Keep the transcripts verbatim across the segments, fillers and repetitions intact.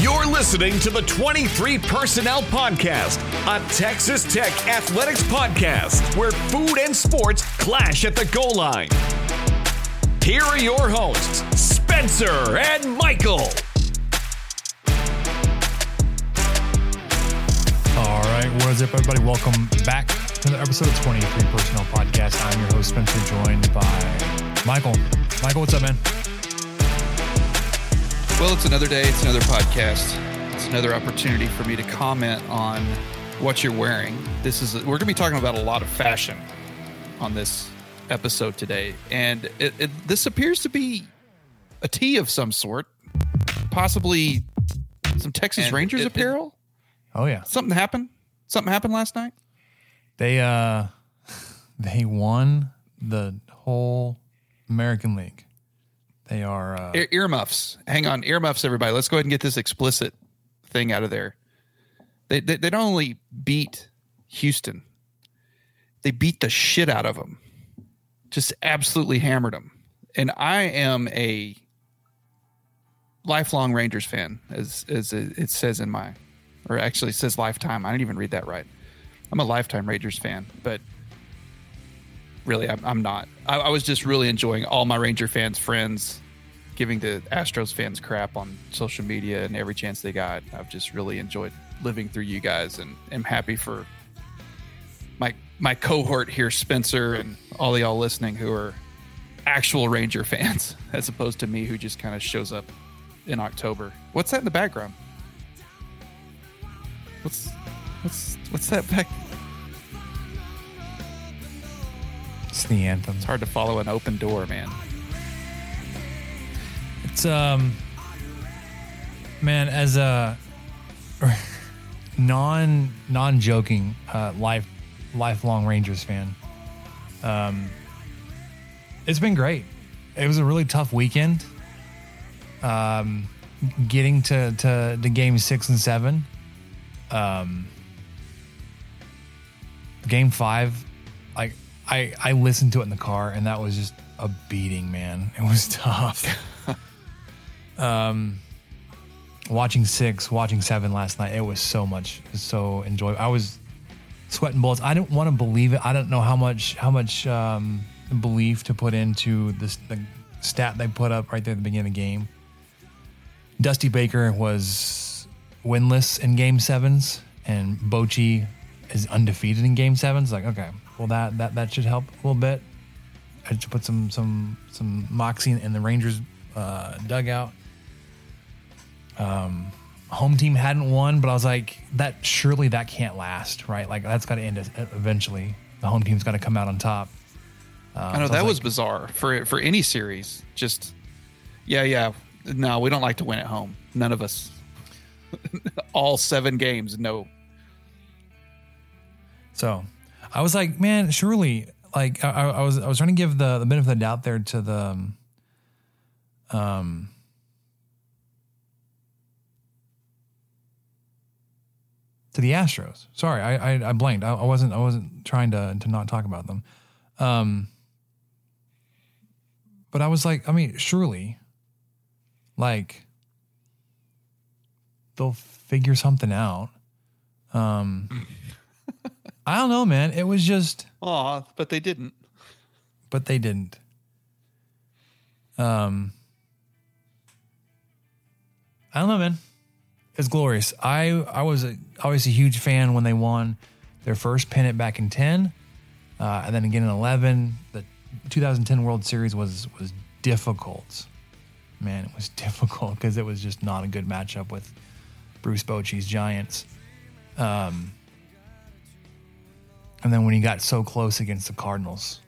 You're listening to the twenty-three Personnel Podcast, a Texas Tech athletics podcast where food and sports clash at the goal line. Here are your hosts, Spencer and Michael. All right, what is up, everybody? Welcome back to another episode of twenty-three Personnel Podcast. I'm your host, Spencer, joined by Michael. Michael, what's up, man? Well, it's another day. It's another podcast. It's another opportunity for me to comment on what you're wearing. This is a, we're going to be talking about a lot of fashion on this episode today, and it, it, this appears to be a tee of some sort, possibly some Texas and Rangers it, apparel. It, oh yeah, something happened. Something happened last night. They uh, they won the whole American League. They are uh, e- earmuffs. Hang on, earmuffs, everybody. Let's go ahead and get this explicit thing out of there. They, they they don't only beat Houston, they beat the shit out of them. Just absolutely hammered them. And I am a lifelong Rangers fan, as as it says in my, or actually it says lifetime. I didn't even read that right. I'm a lifetime Rangers fan, but. Really, I'm, I'm not. I, I was just really enjoying all my Ranger fans, friends, giving the Astros fans crap on social media and every chance they got. I've just really enjoyed living through you guys, and am happy for my my cohort here, Spencer, and all y'all listening who are actual Ranger fans, as opposed to me who just kind of shows up in October. What's that in the background? What's what's what's that back? It's the anthem. It's hard to follow an open door, man. It's, um, man, as a non, non-joking, uh, life, lifelong Rangers fan, um, it's been great. It was a really tough weekend. Um, getting to, to, to game six and seven, um, game five, like, I, I listened to it in the car, and that was just a beating, man. It was tough. um, watching six, watching seven last night, it was so much, was so enjoyable. I was sweating bullets. I didn't want to believe it. I don't know how much how much um, belief to put into this, the stat they put up right there at the beginning of the game. Dusty Baker was winless in game sevens, and Bochy is undefeated in game sevens. Like, okay. Well, that, that, that should help a little bit. I should put some some some moxie in the Rangers uh, dugout. Um, home team hadn't won, but I was like, that surely that can't last, right? Like that's got to end eventually. The home team's got to come out on top. Um, I know so that I was, was like, bizarre for for any series. Just yeah, yeah. No, we don't like to win at home. None of us. All seven games, no. So. I was like, man, surely, like, I, I was, I was trying to give the, the benefit of the doubt there to the, um, to the Astros. Sorry, I, I, I blanked. I, I wasn't, I wasn't trying to, to not talk about them. Um, but I was like, I mean, surely, like, they'll figure something out. Um. I don't know, man. It was just. Aw, but they didn't. But they didn't. Um, I don't know, man. It's glorious. I I was a, always a huge fan when they won their first pennant back in ten, uh, and then again in eleven. The twenty ten World Series was was difficult. Man, it was difficult because it was just not a good matchup with Bruce Bochy's Giants. Um. And then when he got so close against the Cardinals,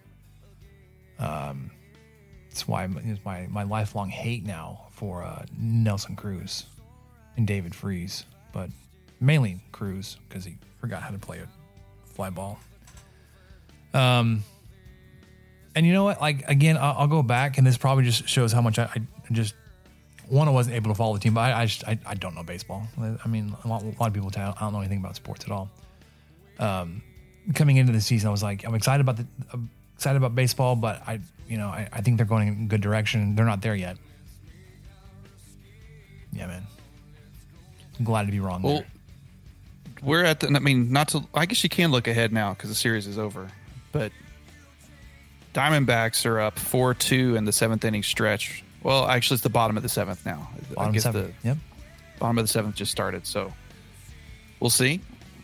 Um, that's why it's my, my lifelong hate now for uh, Nelson Cruz and David Freese, but mainly Cruz because he forgot how to play a fly ball. Um, and you know what? Like again, I'll, I'll go back, and this probably just shows how much I, I just one I wasn't able to follow the team, but I I, just, I, I don't know baseball. I mean, a lot, a lot of people tell I don't know anything about sports at all. Um, coming into the season, I was like, I'm excited about the I'm excited about baseball, but I you know I, I think they're going in a good direction. They're not there yet. Yeah, man. I'm glad to be wrong. Well, there. We're at the. I mean, not to. I guess you can look ahead now because the series is over. But Diamondbacks are up four two in the seventh inning stretch. Well, actually, it's the bottom of the seventh now. Bottom I guess seventh. The yep. bottom of the seventh just started, so we'll see.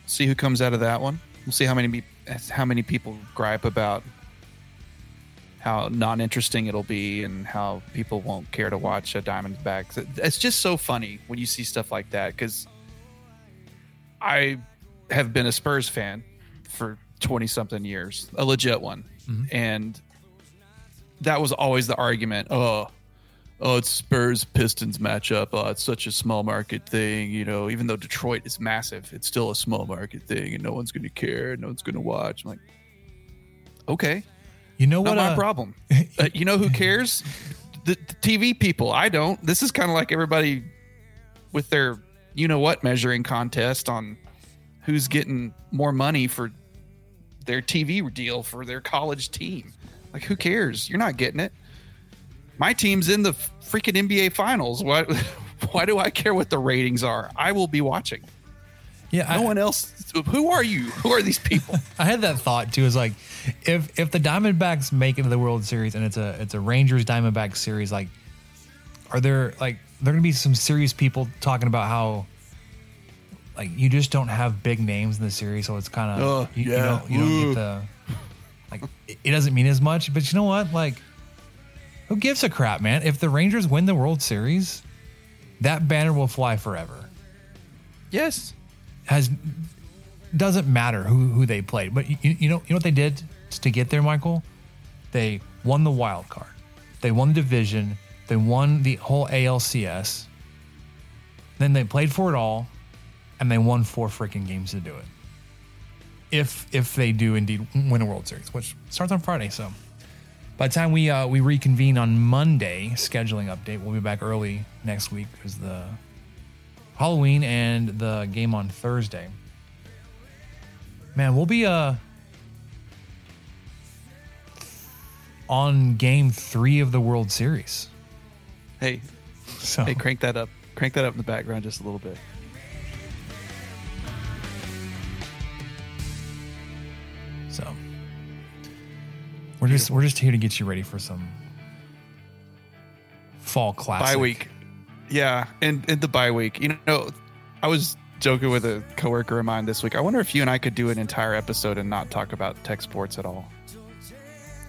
See who comes out of that one. We'll see how many how many people gripe about how non-interesting it'll be and how people won't care to watch a Diamondbacks. It's just so funny when you see stuff like that because I have been a Spurs fan for twenty-something years, a legit one. Mm-hmm. And that was always the argument. Oh, oh, it's Spurs-Pistons matchup. Oh, it's such a small market thing. You know, even though Detroit is massive, it's still a small market thing, and no one's going to care. No one's going to watch. I'm like, okay. You know what? Not my uh, problem. uh, you know who cares? The, the T V people. I don't. This is kind of like everybody with their you-know-what measuring contest on who's getting more money for their T V deal for their college team. Like, who cares? You're not getting it. My team's in the freaking N B A Finals. Why, why do I care what the ratings are? I will be watching. Yeah, no I, one else. Who are you? Who are these people? I had that thought too. Is like, if if the Diamondbacks make it to the World Series and it's a it's a Rangers Diamondbacks series, like, are there like there gonna be some serious people talking about how like you just don't have big names in the series, so it's kind of uh, you, yeah. you don't you don't get the like it doesn't mean as much. But you know what? Like, who gives a crap, man? If the Rangers win the World Series, that banner will fly forever. Yes. Has doesn't matter who, who they played, but you, you know you know what they did to get there, Michael? They won the wild card, they won the division, they won the whole A L C S. Then they played for it all, and they won four freaking games to do it. If if they do indeed win a World Series, which starts on Friday, so by the time we uh, we reconvene on Monday, scheduling update, we'll be back early next week because the Halloween and the game on Thursday. Man, we'll be uh, on game three of the World Series. Hey, so. hey, crank that up. Crank that up in the background just a little bit. So we're Beautiful. just we're just here to get you ready for some fall classic. Bye week. Yeah, and, and the bye week. You know, I was joking with a coworker of mine this week. I wonder if you and I could do an entire episode and not talk about tech sports at all.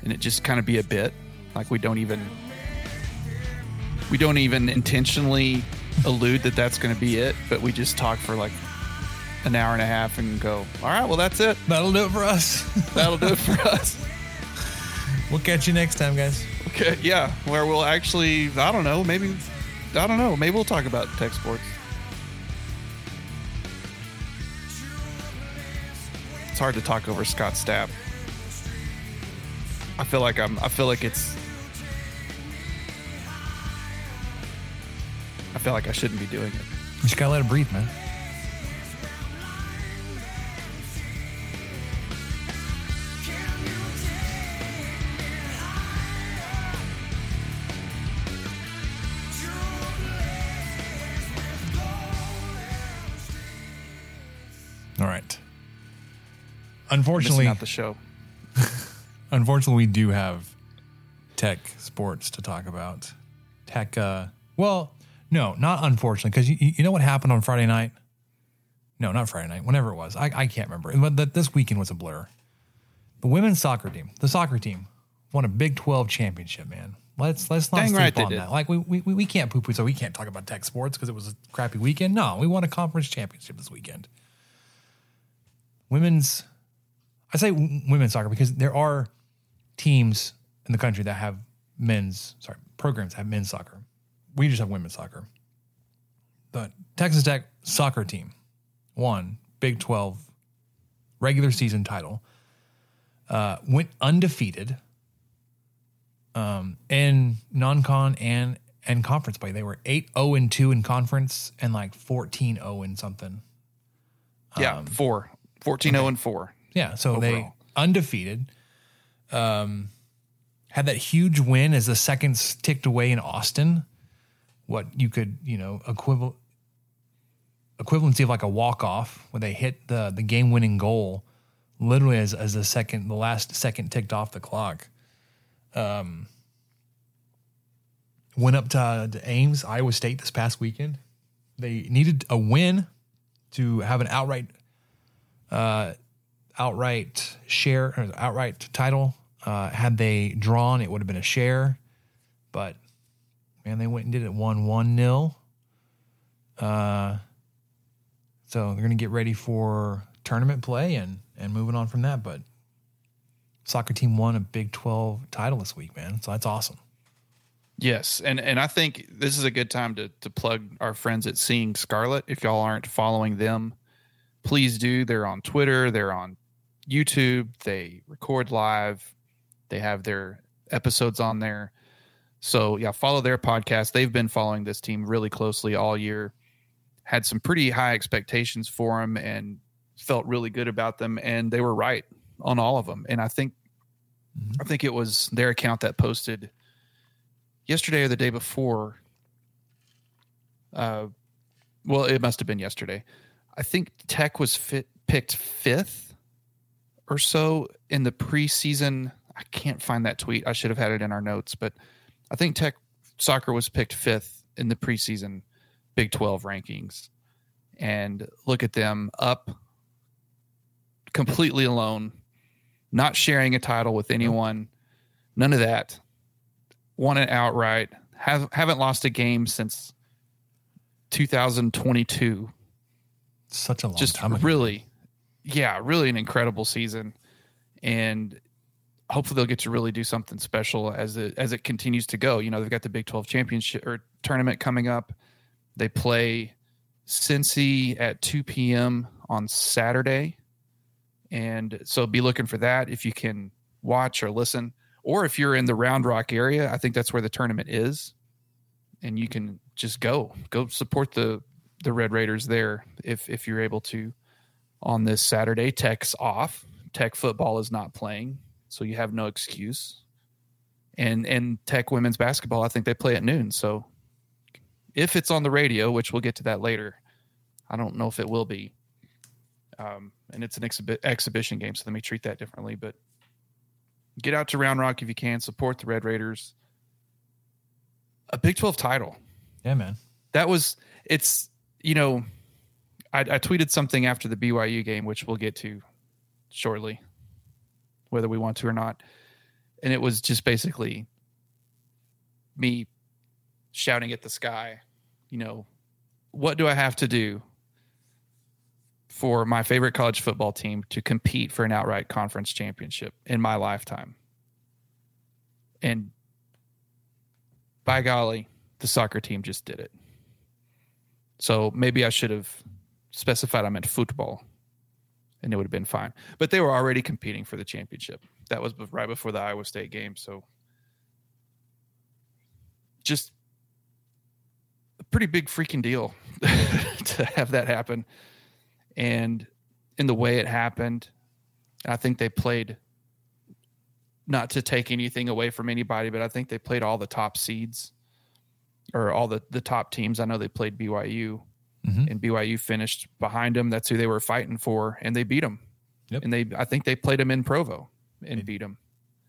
And it just kind of be a bit like we don't even we don't even intentionally allude that that's going to be it, but we just talk for like an hour and a half and go, all right, well, that's it. That'll do it for us. That'll do it for us. We'll catch you next time, guys. Okay, yeah, where we'll actually, I don't know, maybe... I don't know. Maybe we'll talk about tech sports. It's hard to talk over Scott Stapp. I feel like I'm. I feel like it's. I feel like I shouldn't be doing it. You just gotta let it breathe, man. Unfortunately, not the show. Unfortunately, we do have tech sports to talk about. Tech, uh, well, no, not unfortunately, because you, you know what happened on Friday night? No, not Friday night. Whenever it was, I, I can't remember. But the, this weekend was a blur. The women's soccer team, the soccer team, won a Big twelve championship. Man, let's let's not Dang sleep right on that. Like we we we can't poo poo, so we can't talk about tech sports because it was a crappy weekend. No, we won a conference championship this weekend. Women's. I say women's soccer because there are teams in the country that have men's, sorry, programs have men's soccer. We just have women's soccer. The Texas Tech soccer team won Big twelve regular season title, uh, went undefeated um, in non-con and, and conference play. They were eight oh and two in conference and like fourteen oh and something. Yeah, um, four. fourteen oh and four. Yeah, so overall. They undefeated. Um, had that huge win as the seconds ticked away in Austin. What you could, you know, equival- equivalency of like a walk-off where they hit the the game-winning goal literally as as the second, the last second ticked off the clock. Um, went up to, to Ames, Iowa State this past weekend. They needed a win to have an outright uh, outright share, or outright title. Uh, had they drawn, it would have been a share. But, man, they went and did it one one nil. Uh, so they're going to get ready for tournament play and, and moving on from that. But soccer team won a Big twelve title this week, man. So that's awesome. Yes, and and I think this is a good time to to plug our friends at Seeing Scarlet. If y'all aren't following them, please do. They're on Twitter. They're on YouTube. They record live. They have their episodes on there. So, yeah, follow their podcast. They've been following this team really closely all year. Had some pretty high expectations for them and felt really good about them, and they were right on all of them. And I think mm-hmm. I think it was their account that posted yesterday or the day before. Uh, well, it must have been yesterday. I think Tech was fit, picked fifth or so in the preseason. I can't find that tweet. I should have had it in our notes, but I think Tech soccer was picked fifth in the preseason Big twelve rankings. And look at them, up completely alone, not sharing a title with anyone, none of that. Won it outright. Have, haven't lost a game since two thousand twenty-two. Such a long Just time ago. Really, yeah, really an incredible season. And hopefully they'll get to really do something special as it as it continues to go. You know, they've got the Big twelve championship or tournament coming up. They play Cincy at two p.m. on Saturday, and so be looking for that if you can watch or listen, or if you're in the Round Rock area. I think that's where the tournament is, and you can just go go support the the Red Raiders there if if you're able to. On this Saturday, Tech's off. Tech football is not playing, so you have no excuse. And and Tech women's basketball, I think they play at noon. So if it's on the radio, which we'll get to that later, I don't know if it will be. Um, and it's an exhi- exhibition game, so let me treat that differently. But get out to Round Rock if you can. Support the Red Raiders. A Big twelve title. Yeah, man. That was – it's – you know, I, I tweeted something after the B Y U game, which we'll get to shortly, whether we want to or not. And it was just basically me shouting at the sky, you know, what do I have to do for my favorite college football team to compete for an outright conference championship in my lifetime? And by golly, the soccer team just did it. So maybe I should have specified I meant football, and it would have been fine. But they were already competing for the championship. That was right before the Iowa State game. So just a pretty big freaking deal to have that happen. And in the way it happened, I think they played, not to take anything away from anybody, but I think they played all the top seeds or all the, the top teams. I know they played B Y U, mm-hmm. and B Y U finished behind them. That's who they were fighting for, and they beat them. Yep. And they, I think they played them in Provo and they beat them.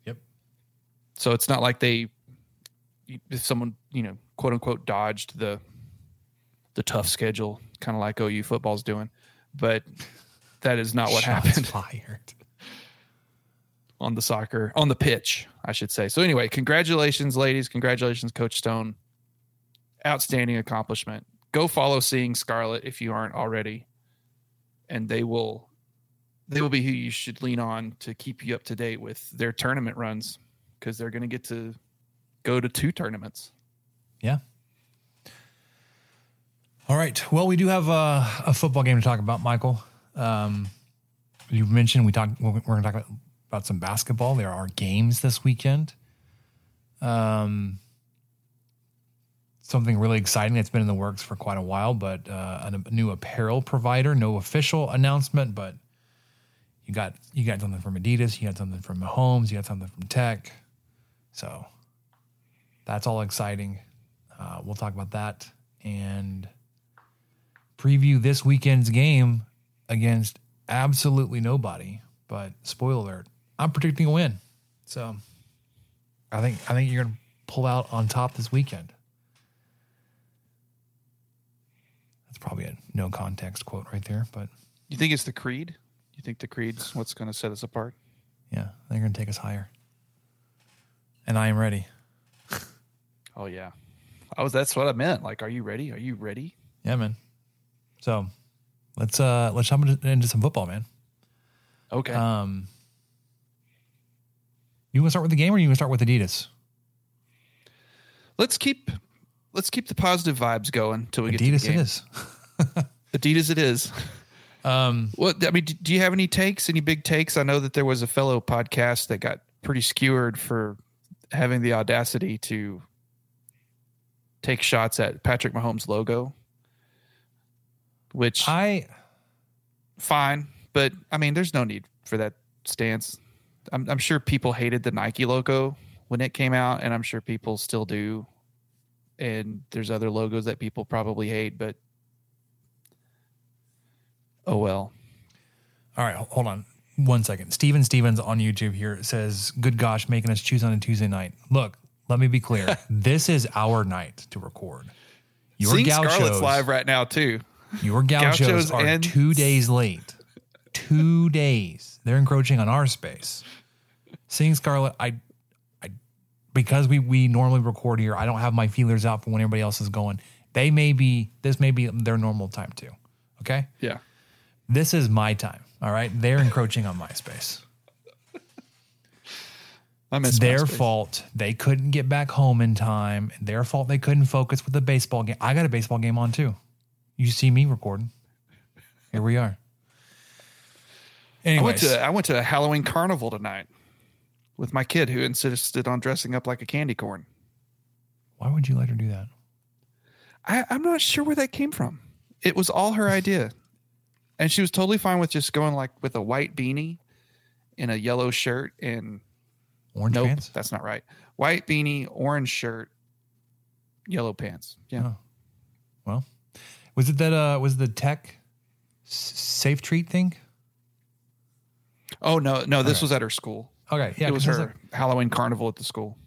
Yep. So it's not like they, if someone, you know, quote unquote, dodged the, the tough schedule, kind of like O U football's doing, but that is not what Shots happened. Fired. On the soccer, on the pitch, I should say. So anyway, congratulations, ladies. Congratulations, Coach Stone. Outstanding accomplishment. Go follow Seeing Scarlet if you aren't already, and they will they will be who you should lean on to keep you up to date with their tournament runs. because they're going to get to go to two tournaments. Yeah. All right. Well, we do have a, a football game to talk about, Michael. Um, you mentioned we talked. We're going to talk about, about some basketball. There are games this weekend. Um, something really exciting that's been in the works for quite a while, but uh, a new apparel provider. No official announcement, but you got you got something from Adidas. You got something from Mahomes. You got something from Tech. So that's all exciting. Uh, we'll talk about that and preview this weekend's game against absolutely nobody, but spoiler alert, I'm predicting a win. So I think I think you're gonna pull out on top this weekend. That's probably a no context quote right there, but you think it's the creed? You think the creed's what's gonna set us apart? Yeah, they're gonna take us higher. And I am ready. Oh yeah. I was that's what I meant. Like, are you ready? Are you ready? Yeah, man. So let's uh, let's jump into some football, man. Okay. Um, you want to start with the game, or you want to start with Adidas? Let's keep let's keep the positive vibes going until we Adidas get to the game. It is. Adidas, it is. Um, what I mean, do you have any takes? Any big takes? I know that there was a fellow podcast that got pretty skewered for having the audacity to take shots at Patrick Mahomes' logo. Which I fine, but I mean, there's no need for that stance. I'm, I'm sure people hated the Nike logo when it came out, and I'm sure people still do. And there's other logos that people probably hate, but oh well. All right, hold on one second. Steven Stevens on YouTube here says, "Good gosh, making us choose on a Tuesday night." Look, let me be clear. This is our night to record. Your Seeing Gauchos, Scarlet's live right now too. Your gauchos, gauchos are and- two days late. Two days. They're encroaching on our space. Seeing Scarlet, I, I, because we, we normally record here, I don't have my feelers out for when everybody else is going. They may be, this may be their normal time too. Okay? Yeah. This is my time. All right? They're encroaching on my space. I miss it's my their space. fault. They couldn't get back home in time. Their fault they couldn't focus with the baseball game. I got a baseball game on too. You see me recording. Here we are. Anyways. I went to I went to a Halloween carnival tonight with my kid, who insisted on dressing up like a candy corn. Why would you let her do that? I, I'm not sure where that came from. It was all her idea. And she was totally fine with just going like with a white beanie and a yellow shirt and orange nope, pants. That's not right. White beanie, orange shirt, yellow pants. Yeah. Oh. Well, was it that uh, was the tech safe treat thing? Oh, no, no, this okay. was at her school. Okay. Yeah. It was her like, Halloween carnival at the school.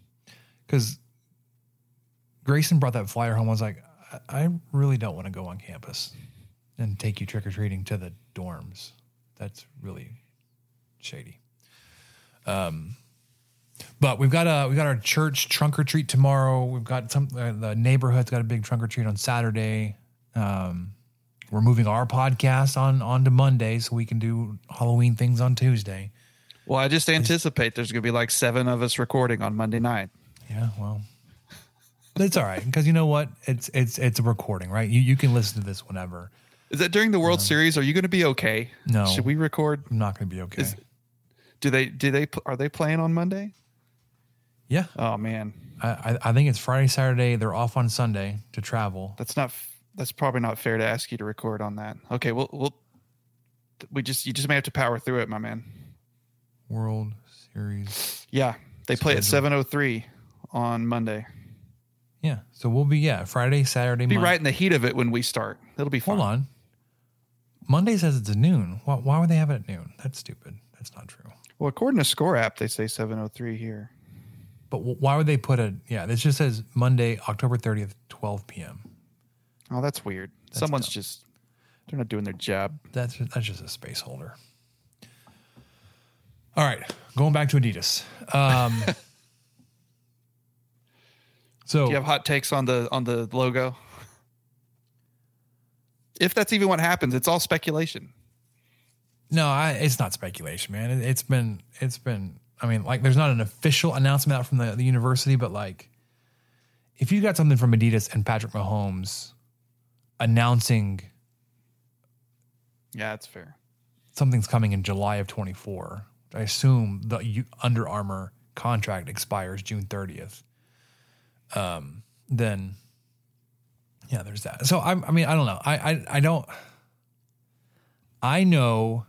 Because Grayson brought that flyer home. I was like, I, I really don't want to go on campus and take you trick or treating to the dorms. That's really shady. Um, But we've got a, we got our church trunk or treat tomorrow. We've got some, uh, the neighborhood's got a big trunk or treat on Saturday. Um, we're moving our podcast on, on to Monday so we can do Halloween things on Tuesday. Well, I just anticipate it's, there's going to be like seven of us recording on Monday night. Yeah, well, that's all right. Because you know what? It's it's it's a recording, right? You you can listen to this whenever. Is that during the World uh, Series? Are you going to be okay? No. Should we record? I'm not going to be okay. Is, do they, do they, are they playing on Monday? Yeah. Oh, man. I, I think it's Friday, Saturday. They're off on Sunday to travel. That's not... F- That's probably not fair to ask you to record on that. Okay, well, we'll we just you just may have to power through it, my man. World Series. Yeah, they schedule. Play at seven oh three on Monday. Yeah, so we'll be yeah Friday, Saturday. We'll be Monday. Right in the heat of it when we start. It'll be fun. Hold on. Monday says it's at noon. Why, why would they have it at noon? That's stupid. That's not true. Well, according to Score App, they say seven oh three here. But why would they put a yeah? This just says Monday, October thirtieth, twelve p m. Oh, that's weird. That's Someone's dumb. just, they're not doing their job. That's that's just a space holder. All right. Going back to Adidas. Um, so do you have hot takes on the, on the logo? If that's even what happens, it's all speculation. No, I, it's not speculation, man. It, it's been, it's been I mean, like, there's not an official announcement out from the, the university, but like, if you got something from Adidas and Patrick Mahomes announcing, yeah, that's fair, something's coming in July of twenty-four. I assume the Under Armour contract expires June thirtieth. Um, then, yeah, there's that. So I, I mean, I don't know. I, I, I don't. I know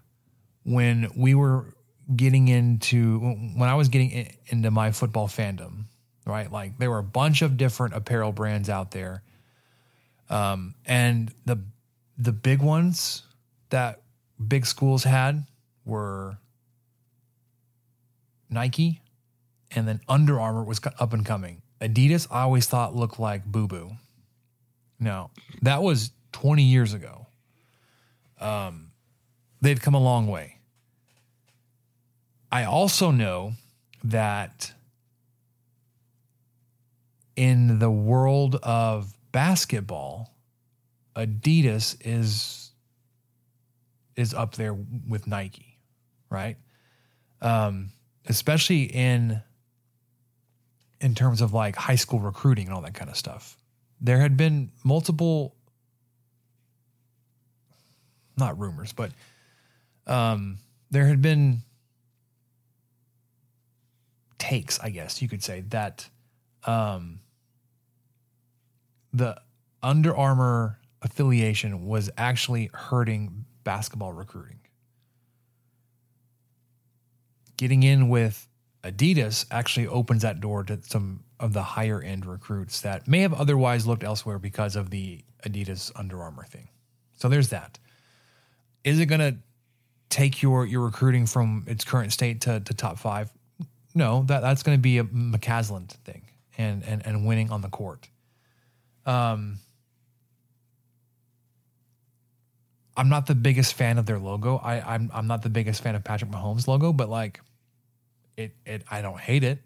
when we were getting into when I was getting in, into my football fandom, right? Like there were a bunch of different apparel brands out there, um, and the the big ones that big schools had were Nike, and then Under Armour was up and coming. Adidas, I always thought looked like Boo Boo. Now, that was twenty years ago. Um, they've come a long way. I also know that in the world of basketball, Adidas is is up there with Nike, right? Um, especially in in terms of like high school recruiting and all that kind of stuff. There had been multiple, not rumors, but um, there had been takes, I guess you could say, that um, the Under Armour affiliation was actually hurting basketball recruiting. Getting in with Adidas actually opens that door to some of the higher end recruits that may have otherwise looked elsewhere because of the Adidas Under Armour thing. So there's that. Is it going to take your, your recruiting from its current state to, to top five? No, that that's going to be a McCasland thing and, and, and winning on the court. Um, I'm not the biggest fan of their logo. I I'm, I'm not the biggest fan of Patrick Mahomes' logo, but like it, it, I don't hate it.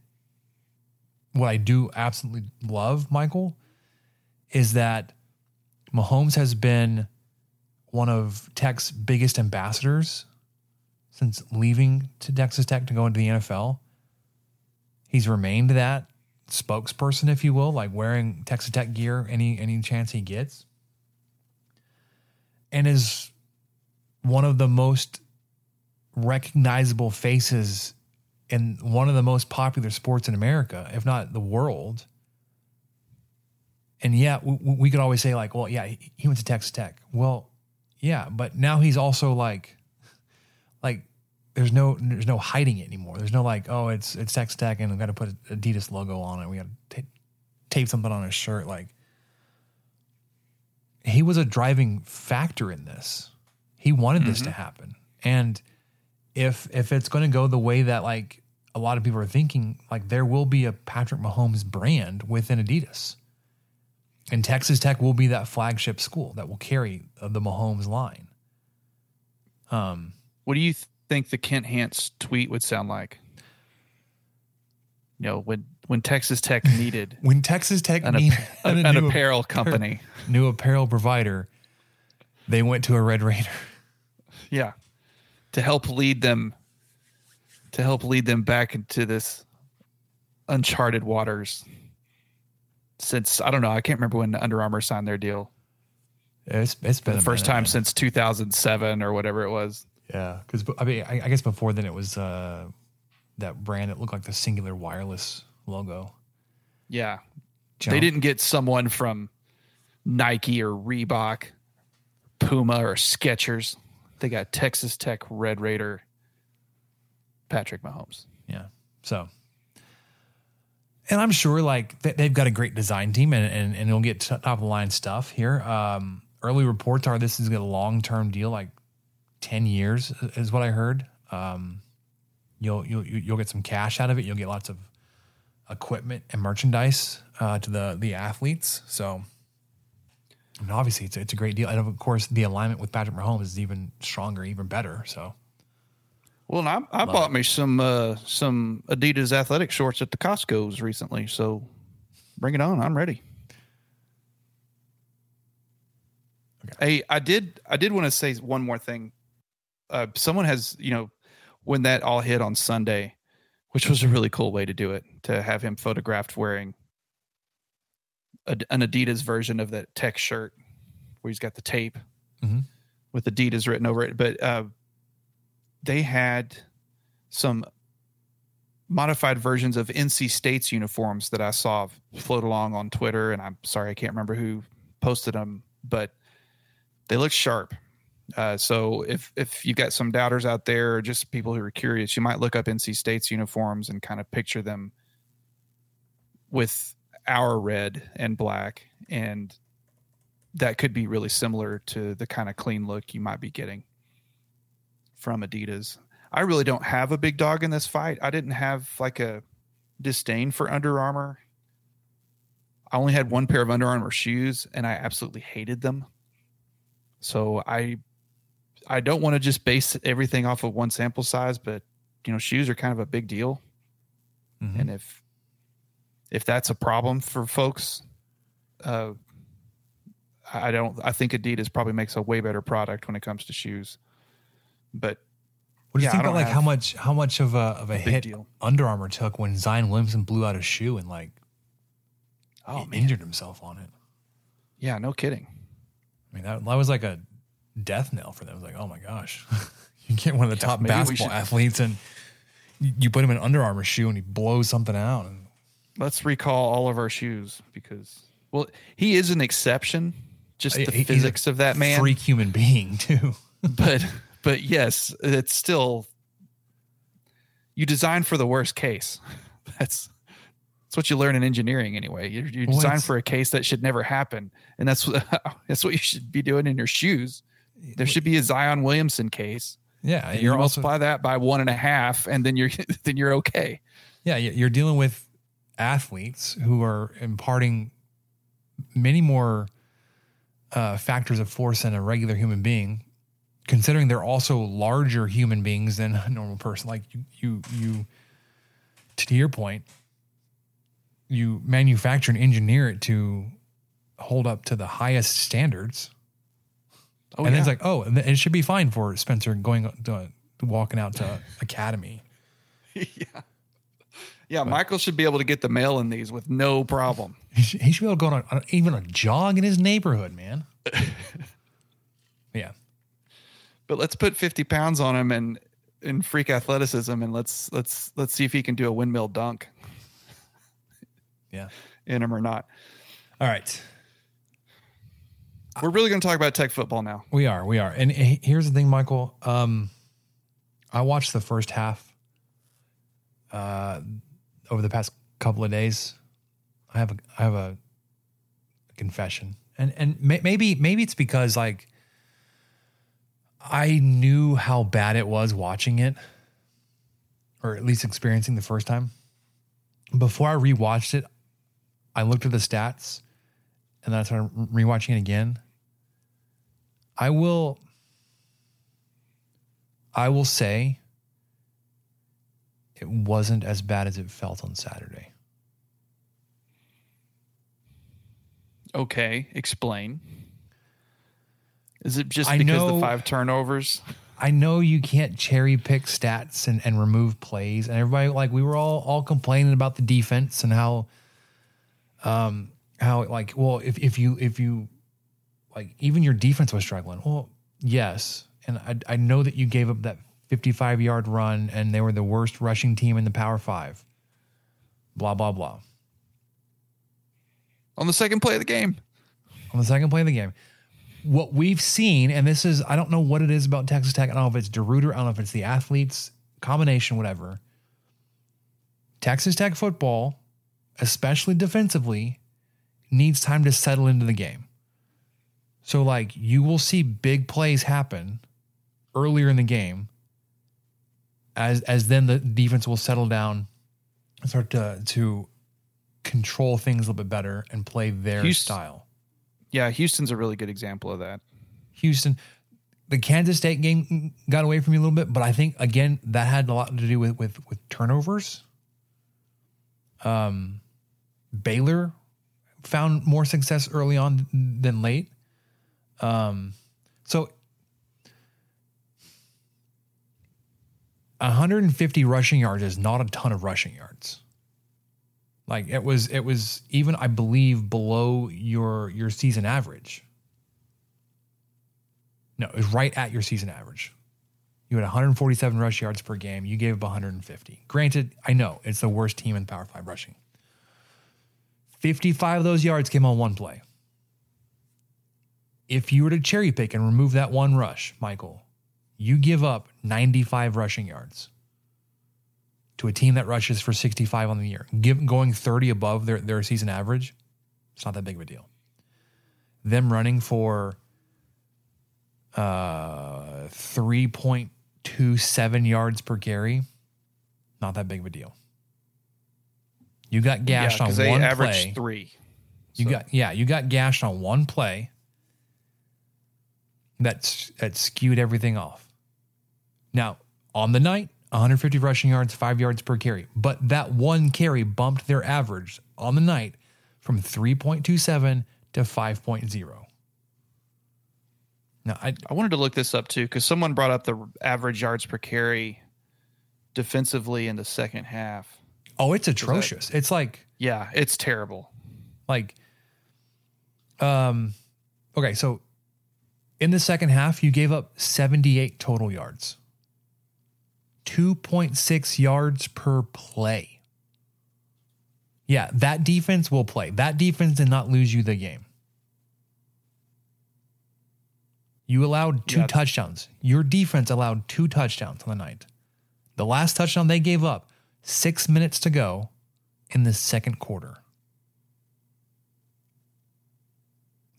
What I do absolutely love, Michael, is that Mahomes has been one of Tech's biggest ambassadors since leaving to Texas Tech to go into the N F L. He's remained that spokesperson, if you will, like wearing Texas Tech gear any any chance he gets, and is one of the most recognizable faces in one of the most popular sports in America, if not the world. And yeah, we, we could always say like, well, yeah, he, he went to Texas Tech. Well, yeah, but now he's also like, like there's no, there's no hiding it anymore. There's no like, oh, it's, it's Texas Tech and I've got to put an Adidas logo on it. We got to tape something on his shirt. Like he was a driving factor in this. He wanted mm-hmm. this to happen. And if, if it's going to go the way that like a lot of people are thinking, like there will be a Patrick Mahomes brand within Adidas, and Texas Tech will be that flagship school that will carry the Mahomes line. Um, what do you th- think the Kent Hance tweet would sound like? You know, when, when Texas Tech needed, when Texas Tech an, needed a, an, an apparel app- company, new apparel provider, they went to a Red Raider. Yeah. To help lead them, to help lead them back into this uncharted waters. Since I don't know, I can't remember when Under Armour signed their deal. It's it's been the first minute, time man. Since two thousand seven or whatever it was. Yeah, because I mean, I, I guess before then it was uh, that brand that looked like the Cingular wireless logo. Yeah, Jump. They didn't get someone from Nike or Reebok, Puma or Skechers. They got Texas Tech Red Raider, Patrick Mahomes. Yeah. So, and I'm sure like th- they've got a great design team and, and, and it'll get top of the line stuff here. Um, early reports are this is a long-term deal, like ten years is what I heard. Um, you'll, you'll, you'll get some cash out of it. You'll get lots of equipment and merchandise uh, to the, the athletes. So, and obviously, it's a, it's a great deal, and of course, the alignment with Patrick Mahomes is even stronger, even better. So, well, and I, I bought it. me some uh, some Adidas athletic shorts at the Costco's recently. So, bring it on! I'm ready. Okay. Hey, I did I did want to say one more thing. Uh, someone has, you know, when that all hit on Sunday, which was a really cool way to do it, to have him photographed wearing a, an Adidas version of that tech shirt where he's got the tape mm-hmm. with Adidas written over it. But uh, they had some modified versions of N C State's uniforms that I saw float along on Twitter, and I'm sorry I can't remember who posted them, but they look sharp. Uh, so if if you've got some doubters out there or just people who are curious, you might look up N C State's uniforms and kind of picture them with our red and black, and that could be really similar to the kind of clean look you might be getting from Adidas. I really don't have a big dog in this fight. I didn't have like a disdain for Under Armour. I only had one pair of Under Armour shoes, and I absolutely hated them. So I... I don't want to just base everything off of one sample size, but you know, shoes are kind of a big deal. Mm-hmm. And if, if that's a problem for folks, uh, I don't, I think Adidas probably makes a way better product when it comes to shoes, but what do you yeah, think about like how much, how much of a, of a, a hit deal Under Armour took when Zion Williamson blew out his shoe and like, oh, man. injured himself on it. Yeah. No kidding. I mean, that, that was like a death knell for them. I was like, oh my gosh, you get one of the yeah, top basketball athletes and you put him in an Under Armour shoe and he blows something out. And let's recall all of our shoes because, well, he is an exception. Just the he, physics of that man, freak human being too. but, but yes, it's still, you design for the worst case. That's, that's what you learn in engineering anyway. You're, you're designed well, for a case that should never happen. And that's, that's what you should be doing in your shoes. There should be a Zion Williamson case. Yeah, and you multiply that by one and a half, and then you're then you're okay. Yeah, you're dealing with athletes who are imparting many more uh, factors of force than a regular human being. Considering they're also larger human beings than a normal person, like you, you, you to your point, you manufacture and engineer it to hold up to the highest standards. Oh, and yeah. It's like, oh, and it should be fine for Spencer going to, walking out to academy. yeah, yeah. But Michael should be able to get the mail in these with no problem. He should, he should be able to go on, a, on even a jog in his neighborhood, man. yeah, but let's put fifty pounds on him and in freak athleticism, and let's let's let's see if he can do a windmill dunk. yeah, in him or not. All right. We're really going to talk about Tech football now. We are, we are. And here's the thing, Michael. Um, I watched the first half uh, over the past couple of days. I have a, I have a, a confession, and and may, maybe maybe it's because like I knew how bad it was watching it, or at least experiencing the first time. Before I rewatched it, I looked at the stats, and then I started rewatching it again. I will, I will say it wasn't as bad as it felt on Saturday. Okay, explain. Is it just because know, the five turnovers? I know you can't cherry pick stats and, and remove plays, and everybody like we were all all complaining about the defense and how um how like well if if you if you like even your defense was struggling. Well, yes, and I I know that you gave up that fifty-five yard run and they were the worst rushing team in the Power Five. Blah blah blah. On the second play of the game. On the second play of the game. What we've seen, and this is I don't know what it is about Texas Tech. I don't know if it's DeRuiter, I don't know if it's the athletes, combination, whatever. Texas Tech football, especially defensively, needs time to settle into the game. So like you will see big plays happen earlier in the game as as then the defense will settle down and start to to control things a little bit better and play their Houston, style. Yeah, Houston's a really good example of that. Houston, the Kansas State game got away from you a little bit, but I think again that had a lot to do with with, with turnovers. Um Baylor found more success early on than late. Um, so one hundred fifty rushing yards is not a ton of rushing yards. Like it was, it was even, I believe, below your your season average. No, it was right at your season average. You had one hundred forty-seven rush yards per game. You gave up one hundred fifty. Granted, I know it's the worst team in Power Five rushing. fifty-five of those yards came on one play. If you were to cherry pick and remove that one rush, Michael, you give up ninety-five rushing yards to a team that rushes for sixty-five on the year. Give, going thirty above their, their season average, it's not that big of a deal. Them running for uh, three point two seven yards per carry, not that big of a deal. You got gashed yeah, on they one averaged play. Three. You so. got yeah, you got gashed on one play. That's that skewed everything off. Now, on the night, one hundred fifty rushing yards, five yards per carry. But that one carry bumped their average on the night from three point two seven to five point oh. Now, I I wanted to look this up too, because someone brought up the average yards per carry defensively in the second half. Oh, it's atrocious. That, it's like... Yeah, it's terrible. Like, um, okay, so in the second half, you gave up seventy-eight total yards. two point six yards per play. Yeah, that defense will play. That defense did not lose you the game. You allowed two yeah. touchdowns. Your defense allowed two touchdowns on the night. The last touchdown they gave up, six minutes to go in the second quarter.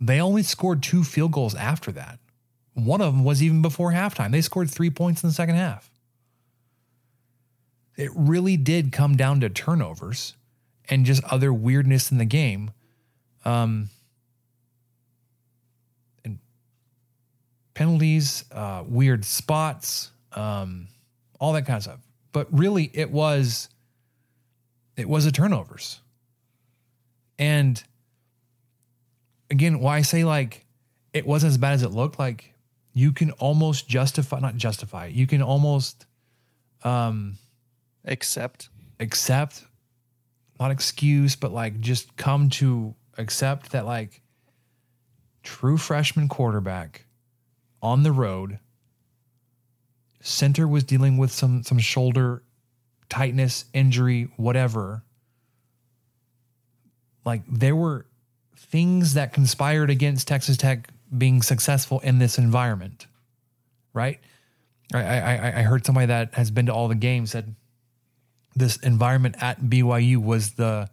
They only scored two field goals after that. One of them was even before halftime. They scored three points in the second half. It really did come down to turnovers and just other weirdness in the game. Um, and penalties, uh, weird spots, um, all that kind of stuff. But really, it was it was a turnovers. And again, why I say like it wasn't as bad as it looked, like you can almost justify, not justify, you can almost um, accept, accept, not excuse, but like just come to accept that like true freshman quarterback on the road. Center was dealing with some some shoulder tightness, injury, whatever. Like there were things that conspired against Texas Tech being successful in this environment, right? I I, I heard somebody that has been to all the games said this environment at B Y U was the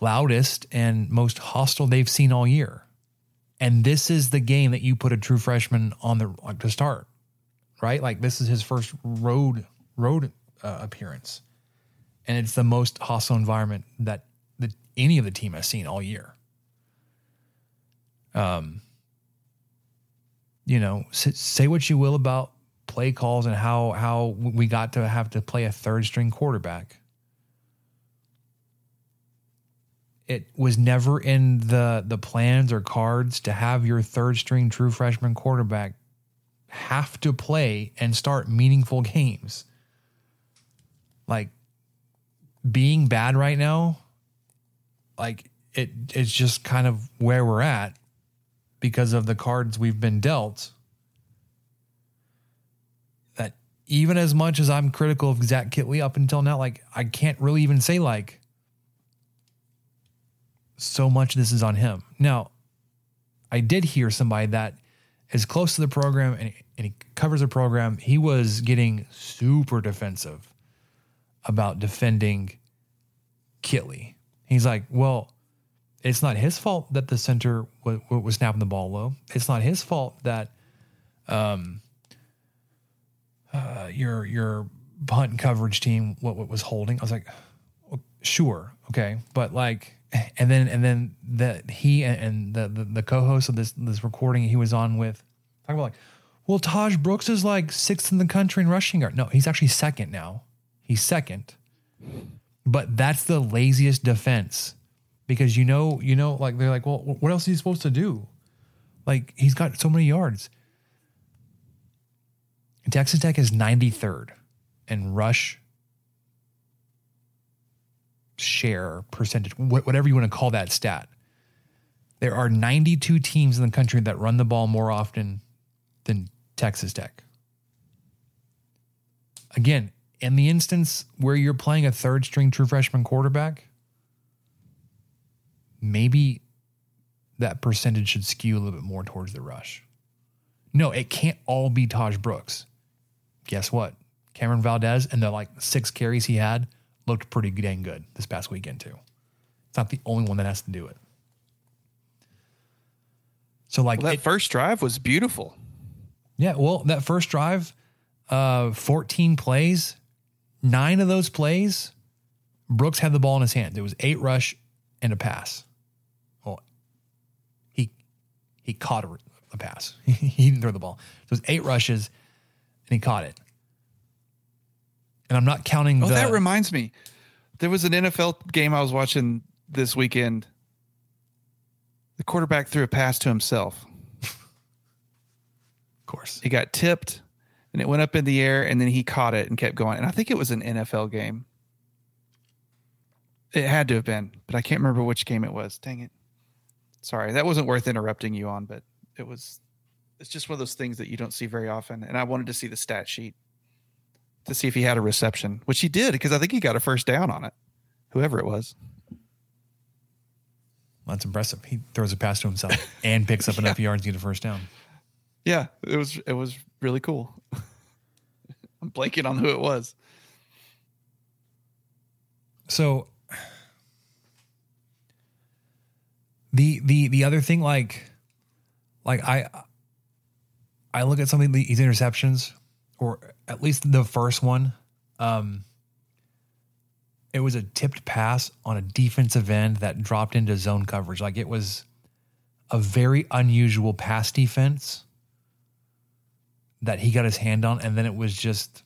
loudest and most hostile they've seen all year, and this is the game that you put a true freshman on the like to start. Right? Like this is his first road road uh, appearance. And it's the most hostile environment that the, any of the team has seen all year. Um, you know, say what you will about play calls and how, how we got to have to play a third string quarterback. It was never in the, the plans or cards to have your third string true freshman quarterback have to play and start meaningful games. Like being bad right now, like it it's just kind of where we're at because of the cards we've been dealt. That even as much as I'm critical of Zach Kittley up until now, like I can't really even say like so much this is on him. Now, I did hear somebody that is close to the program and, and he covers the program. He was getting super defensive about defending Kittley. He's like, well, it's not his fault that the center was, was snapping the ball low. It's not his fault that um, uh, your your punt coverage team what, what was holding. I was like, sure, okay, but like. And then, and then that he and the, the, the co-host of this this recording he was on with talking about like, well, Taj Brooks is like sixth in the country in rushing yard. No, he's actually second now. He's second, but that's the laziest defense because you know you know like they're like, well, what else is he supposed to do? Like he's got so many yards. And Texas Tech is ninety-third in rush share percentage, whatever you want to call that stat. There are ninety-two teams in the country that run the ball more often than Texas Tech. Again, in the instance where you're playing a third string true freshman quarterback, maybe that percentage should skew a little bit more towards the rush. No, it can't all be Taj Brooks. Guess what? Cameron Valdez and the like six carries he had looked pretty dang good this past weekend too. It's not the only one that has to do it. So like well, that it, first drive was beautiful. Yeah, well, that first drive, uh, fourteen plays, nine of those plays, Brooks had the ball in his hand. There was eight rush and a pass. Well, he he caught a, a pass. He didn't throw the ball. So it was eight rushes, and he caught it. And I'm not counting. Oh, the, that reminds me, there was an N F L game I was watching this weekend. The quarterback threw a pass to himself. Of course. He got tipped and it went up in the air and then he caught it and kept going. And I think it was an N F L game. It had to have been, but I can't remember which game it was. Dang it. Sorry. That wasn't worth interrupting you on, but it was, it's just one of those things that you don't see very often. And I wanted to see the stat sheet to see if he had a reception, which he did, because I think he got a first down on it, whoever it was. Well, that's impressive. He throws a pass to himself and picks up yeah. enough yards to get a first down. Yeah, it was it was really cool. I'm blanking on who it was. So the the the other thing, like like I I look at something these interceptions, or at least the first one. Um, It was a tipped pass on a defensive end that dropped into zone coverage. Like it was a very unusual pass defense that he got his hand on. And then it was just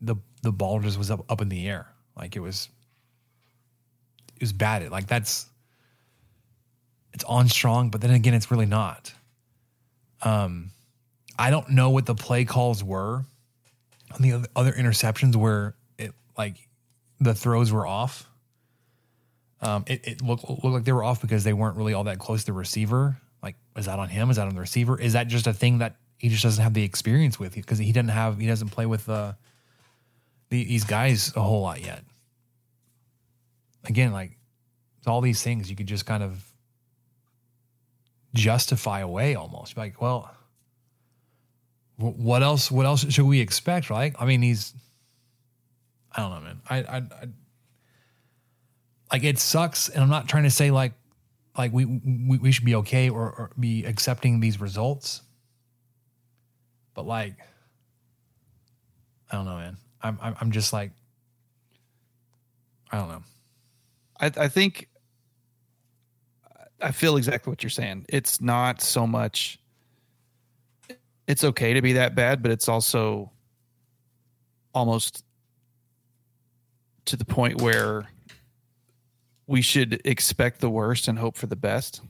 the, the ball just was up, up in the air. Like it was, it was batted. Like that's, it's on strong, but then again, it's really not. Um, I don't know what the play calls were on the other interceptions where, like the throws were off. Um, it it looked, looked like they were off because they weren't really all that close to the receiver. Like, is that on him? Is that on the receiver? Is that just a thing that he just doesn't have the experience with? Because he doesn't have, he doesn't play with uh, the, these guys a whole lot yet. Again, like all these things you could just kind of justify away almost. Like, well, what else? What else should we expect? Right? I mean, he's. I don't know, man. I, I, I, like it sucks, and I'm not trying to say like, like we we, we should be okay or, or be accepting these results, but like, I don't know, man. I'm, I'm, I'm just like, I don't know. I, I think, I feel exactly what you're saying. It's not so much. It's okay to be that bad, but it's also almost to the point where we should expect the worst and hope for the best,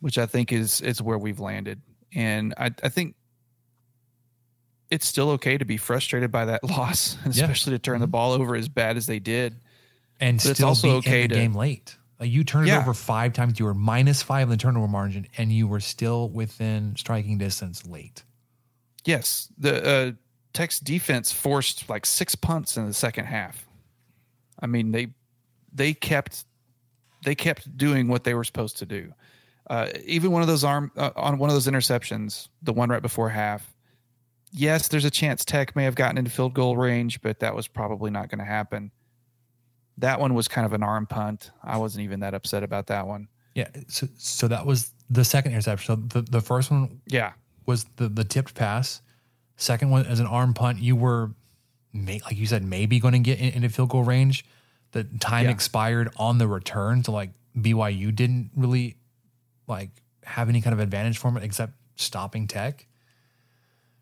which I think is, is where we've landed. And I, I think it's still okay to be frustrated by that loss, especially yeah. to turn the ball over as bad as they did. And but still it's also be okay in the to, game late. Like you turned it yeah. over five times. You were minus five in the turnover margin, and you were still within striking distance late. Yes. The, uh, Tech's defense forced like six punts in the second half. I mean, they they kept they kept doing what they were supposed to do. Uh, even one of those arm uh, on one of those interceptions, the one right before half. Yes, there's a chance Tech may have gotten into field goal range, but that was probably not going to happen. That one was kind of an arm punt. I wasn't even that upset about that one. Yeah, so so that was the second interception. So the the first one, yeah, was the the tipped pass. Second one as an arm punt, you were, like you said, maybe going to get into field goal range. The time yeah. expired on the return, so like B Y U didn't really like have any kind of advantage from it except stopping Tech.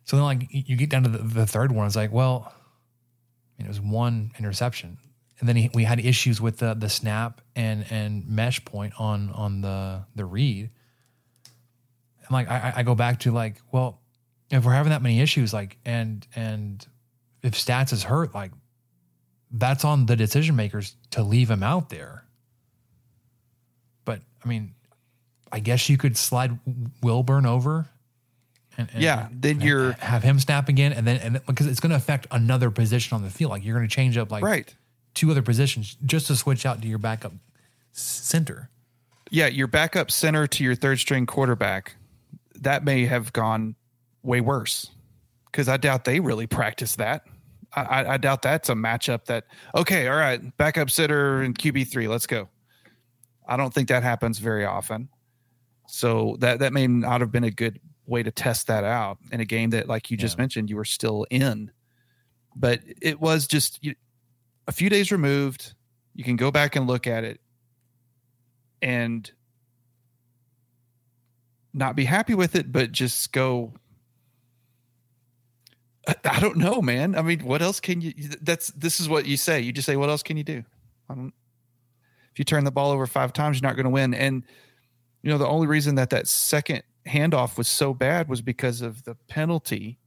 So then, like you get down to the, the third one, it's like, well, I mean, it was one interception, and then he, we had issues with the the snap and and mesh point on on the the read. And like I, I go back to like, well. if we're having that many issues, like, and and if Stats is hurt, like, that's on the decision makers to leave him out there. But I mean, I guess you could slide Wilburn over, and, and yeah, then and you're have him snap again, and then and because it's going to affect another position on the field, like you're going to change up like right. two other positions just to switch out to your backup center. Yeah, your backup center to your third string quarterback, that may have gone way worse because I doubt they really practice that. I, I, I doubt that's a matchup that, okay, all right, backup center and Q B three, let's go. I don't think that happens very often. So that, that may not have been a good way to test that out in a game that, like you yeah. just mentioned, you were still in. But it was just you, a few days removed. You can go back and look at it and not be happy with it, but just go, I don't know, man. I mean, what else can you, that's, this is what you say. You just say, what else can you do? I don't, if you turn the ball over five times, you're not going to win. And, you know, the only reason that that second handoff was so bad was because of the penalty,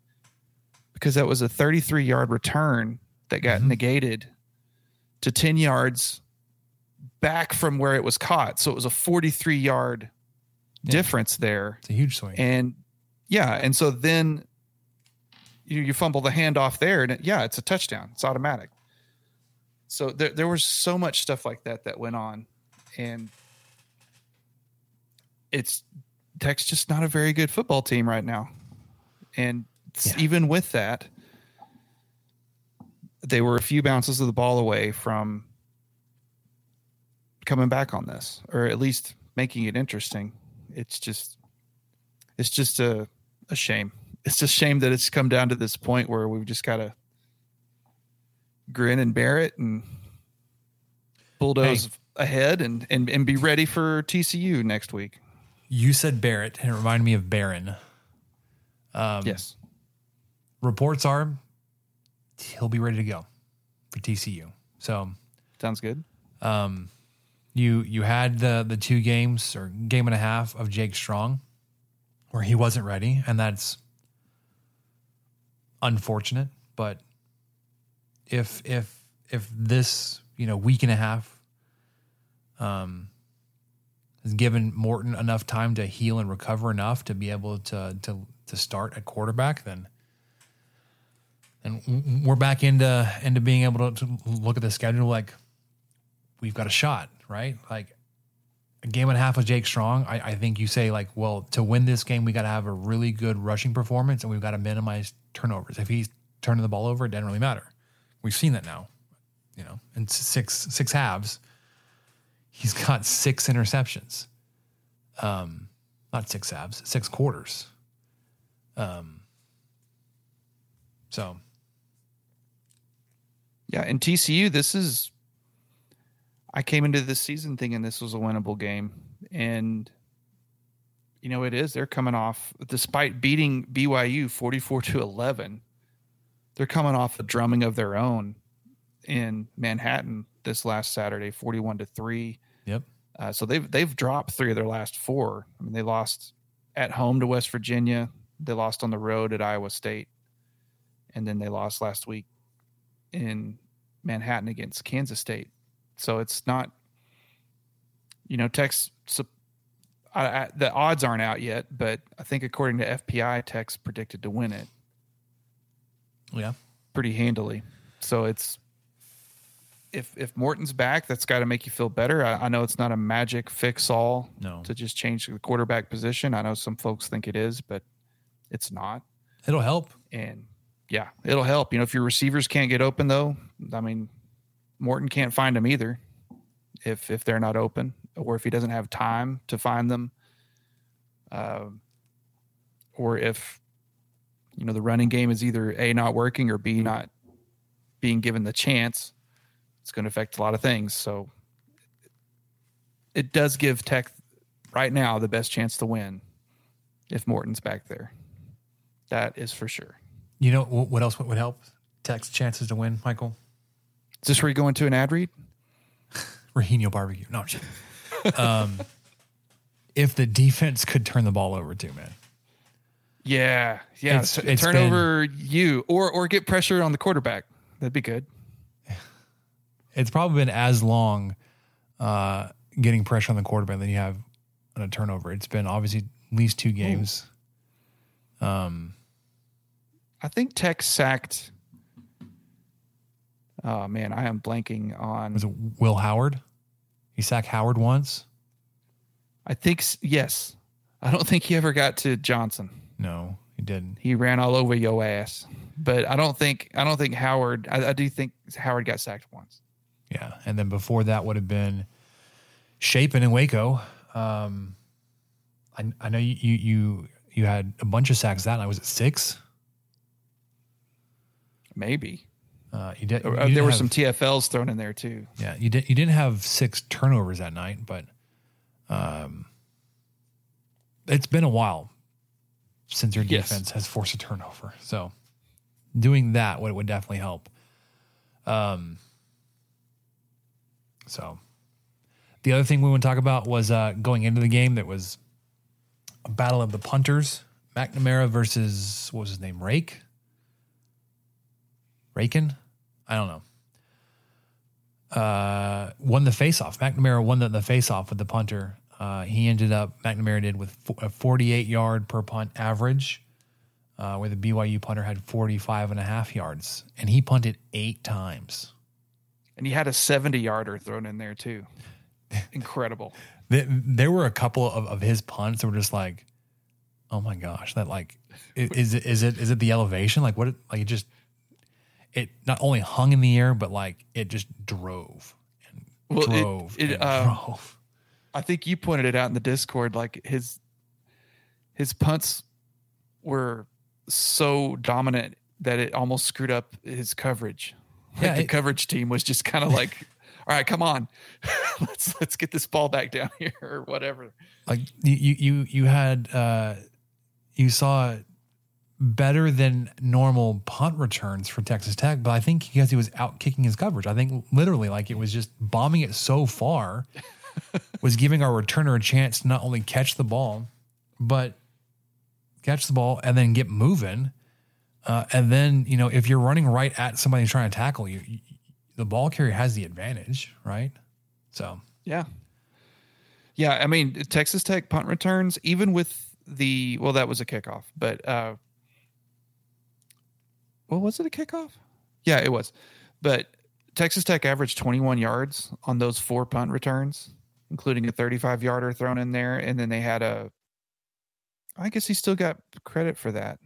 because that was a thirty-three yard return that got mm-hmm. negated to ten yards back from where it was caught. So it was a forty-three yard yeah. difference there. It's a huge swing. And yeah. And so then you, you fumble the handoff there and it, yeah, it's a touchdown. It's automatic. So there, there was so much stuff like that that went on, and it's Tech's just not a very good football team right now. And yeah. even with that, they were a few bounces of the ball away from coming back on this, or at least making it interesting. It's just, it's just a, a shame. It's a shame that it's come down to this point where we've just got to grin and bear it and bulldoze hey. ahead and, and, and be ready for T C U next week. You said Barrett, and it reminded me of Barron. Um, yes. Reports are he'll be ready to go for T C U. So sounds good. Um, you you had the the two games or game and a half of Jake Strong where he wasn't ready, and that's unfortunate. But if if if this you know week and a half, um. has given Morton enough time to heal and recover enough to be able to to to start at quarterback, then and we're back into into being able to, to look at the schedule like we've got a shot, right? Like a game and a half with Jake Strong, I, I think you say like, well, to win this game, we got to have a really good rushing performance and we've got to minimize turnovers. If he's turning the ball over, it doesn't really matter. We've seen that now, you know, in six six halves. He's got six interceptions, um, not six halves, six quarters. Um, so, yeah, and T C U, this is. I came into this season thinking this was a winnable game, and you know it is. They're coming off, despite beating B Y U forty-four to eleven, they're coming off a drumming of their own in Manhattan this last Saturday, forty-one to three. Yep. Uh, so they've, they've dropped three of their last four. I mean, they lost at home to West Virginia. They lost on the road at Iowa State. And then they lost last week in Manhattan against Kansas State. So it's not, you know, Tech's, so I, I, the odds aren't out yet, but I think according to F P I, Tech's predicted to win it. Yeah. Pretty handily. So it's, If if Morton's back, that's got to make you feel better. I, I know it's not a magic fix-all no. to just change the quarterback position. I know some folks think it is, but it's not. It'll help. And, yeah, it'll help. You know, if your receivers can't get open, though, I mean, Morton can't find them either if if they're not open or if he doesn't have time to find them uh, or if, you know, the running game is either A, not working, or B, not being given the chance. It's going to affect a lot of things. So it does give Tech right now the best chance to win if Morton's back there. That is for sure. You know what else would help Tech's chances to win, Michael? Is this where you go into an ad read? Rojinho barbecue. No, I'm just kidding. um, if the defense could turn the ball over too, man. Yeah, yeah. It's, t- it's turn been, over you or or get pressure on the quarterback. That'd be good. It's probably been as long uh, getting pressure on the quarterback than you have on a turnover. It's been obviously at least two games. Ooh. Um, I think Tech sacked. Oh man, I am blanking on. Was it Will Howard? He sacked Howard once. I think yes. I don't think he ever got to Johnson. No, he didn't. He ran all over your ass. But I don't think I don't think Howard. I, I do think Howard got sacked once. Yeah, and then before that would have been Shapen in Waco. Um, I I know you you you had a bunch of sacks that night. Was it six? Maybe. Uh, you did. You there didn't were have, some T F Ls thrown in there too. Yeah, you didn't. You didn't have six turnovers that night, but um, it's been a while since your yes. defense has forced a turnover. So doing that would would definitely help. Um. So the other thing we want to talk about was uh, going into the game. That was a battle of the punters. McNamara versus what was his name? Rake. Rakin? I don't know. Uh, won the faceoff. McNamara won the, the faceoff with the punter. Uh, he ended up, McNamara did with a forty-eight yard per punt average, uh, where the B Y U punter had forty-five and a half yards. And he punted eight times. And he had a seventy yarder thrown in there, too. Incredible. There were a couple of, of his punts that were just like, oh my gosh, that like, is, is, it, is, it, is it the elevation? Like, what, like, it just. It not only hung in the air, but like it just drove and well, drove it, it, and uh, drove. I think you pointed it out in the Discord. Like his his punts were so dominant that it almost screwed up his coverage. Like yeah, the it, coverage team was just kind of like, "All right, come on, let's let's get this ball back down here or whatever." Like you you you had uh, you saw. Better than normal punt returns for Texas Tech, but I think because he was out kicking his coverage, I think literally like it was just bombing it so far was giving our returner a chance to not only catch the ball, but catch the ball and then get moving. Uh, and then, you know, if you're running right at somebody trying to tackle you, you the ball carrier has the advantage, right? So, yeah. Yeah. I mean, Texas Tech punt returns, even with the, well, that was a kickoff, but, uh, Well, was it a kickoff? Yeah, it was. But Texas Tech averaged twenty-one yards on those four punt returns, including a thirty-five yarder thrown in there. And then they had a, I guess he still got credit for that,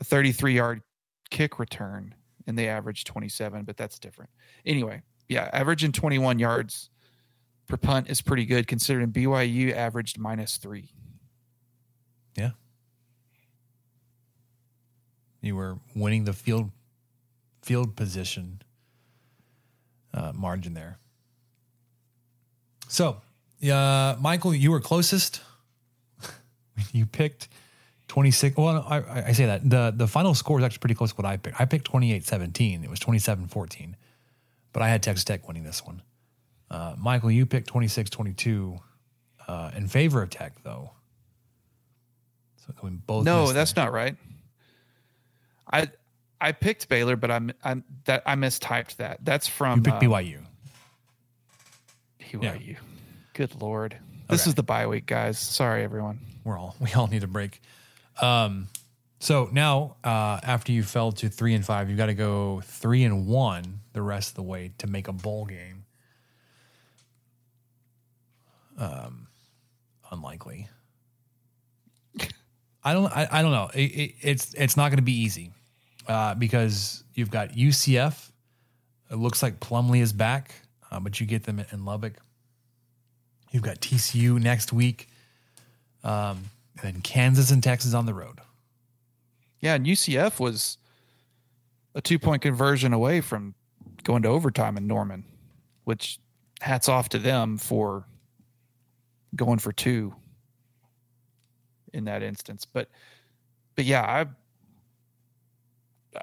a thirty-three yard kick return, and they averaged twenty-seven, but that's different. Anyway, yeah, averaging twenty-one yards per punt is pretty good considering B Y U averaged minus three. Yeah. You were winning the field field position uh, margin there. So, uh, Michael, you were closest. You picked twenty-six. Well, I, I say that. The the final score is actually pretty close to what I picked. I picked twenty-eight seventeen. It was twenty-seven fourteen. But I had Texas Tech winning this one. Uh, Michael, you picked twenty-six twenty-two uh, in favor of Tech, though. So going both. No, that's there. Not right. I I picked Baylor, but I'm I'm that I mistyped that. That's from you picked uh, B Y U. B Y U, yeah. Good Lord, this okay. is the bye week, guys. Sorry, everyone. We're all we all need a break. Um, so now uh, after you fell to three and five, you got to go three and one the rest of the way to make a bowl game. Um, unlikely. I don't. I, I don't know. It, it, it's it's not going to be easy. Uh, because you've got U C F. It looks like Plumlee is back, uh, but you get them in Lubbock. You've got T C U next week. Um, and then Kansas and Texas on the road. Yeah, and U C F was a two-point conversion away from going to overtime in Norman, which hats off to them for going for two in that instance. But but yeah, I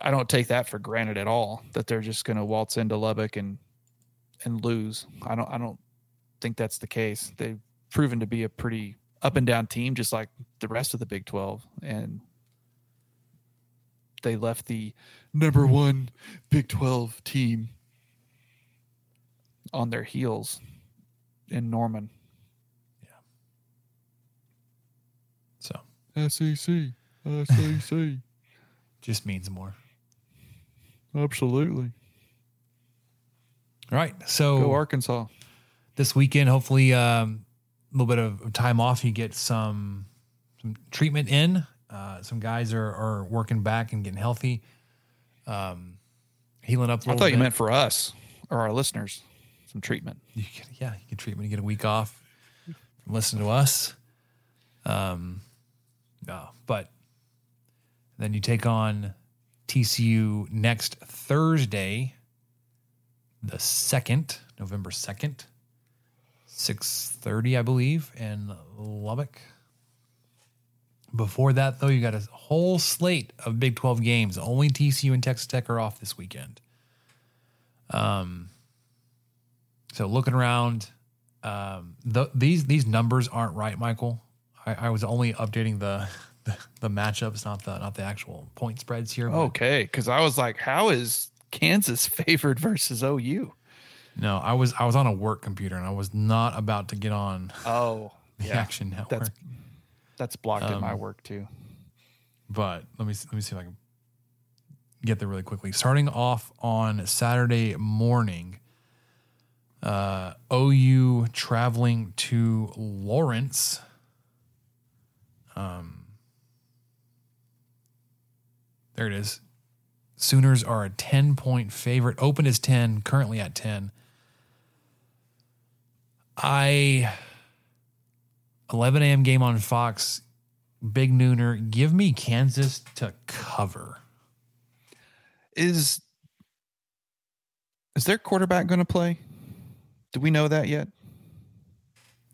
I don't take that for granted at all, that they're just going to waltz into Lubbock and and lose. I don't I don't think that's the case. They've proven to be a pretty up and down team, just like the rest of the Big twelve. And they left the number one Big twelve team on their heels in Norman. Yeah. So S E C, S E C just means more. Absolutely. All right. So go Arkansas this weekend. Hopefully, um, a little bit of time off. You get some some treatment in. Uh, some guys are, are working back and getting healthy, um, healing up a little bit. I thought you meant for us or our listeners, some treatment. You get, yeah, you get treatment. You get a week off from listening to us. Um, no, but then you take on T C U next Thursday, the second, November second, six thirty, I believe, in Lubbock. Before that, though, you got a whole slate of Big twelve games. Only T C U and Texas Tech are off this weekend. Um, so looking around, um, the, these these numbers aren't right, Michael. I, I was only updating the, the the matchups, not the not the actual point spreads here. Okay, because I was like, how is Kansas favored versus O U? No, I was I was on a work computer and I was not about to get on. Oh, the yeah. Action Network. That's- That's blocked um, in my work too. But let me let me see if I can get there really quickly. Starting off on Saturday morning, uh, O U traveling to Lawrence. Um, there it is. Sooners are a ten-point favorite. Open is ten, currently at ten. I... eleven a.m. game on Fox, big nooner. Give me Kansas to cover. Is is their quarterback going to play? Do we know that yet?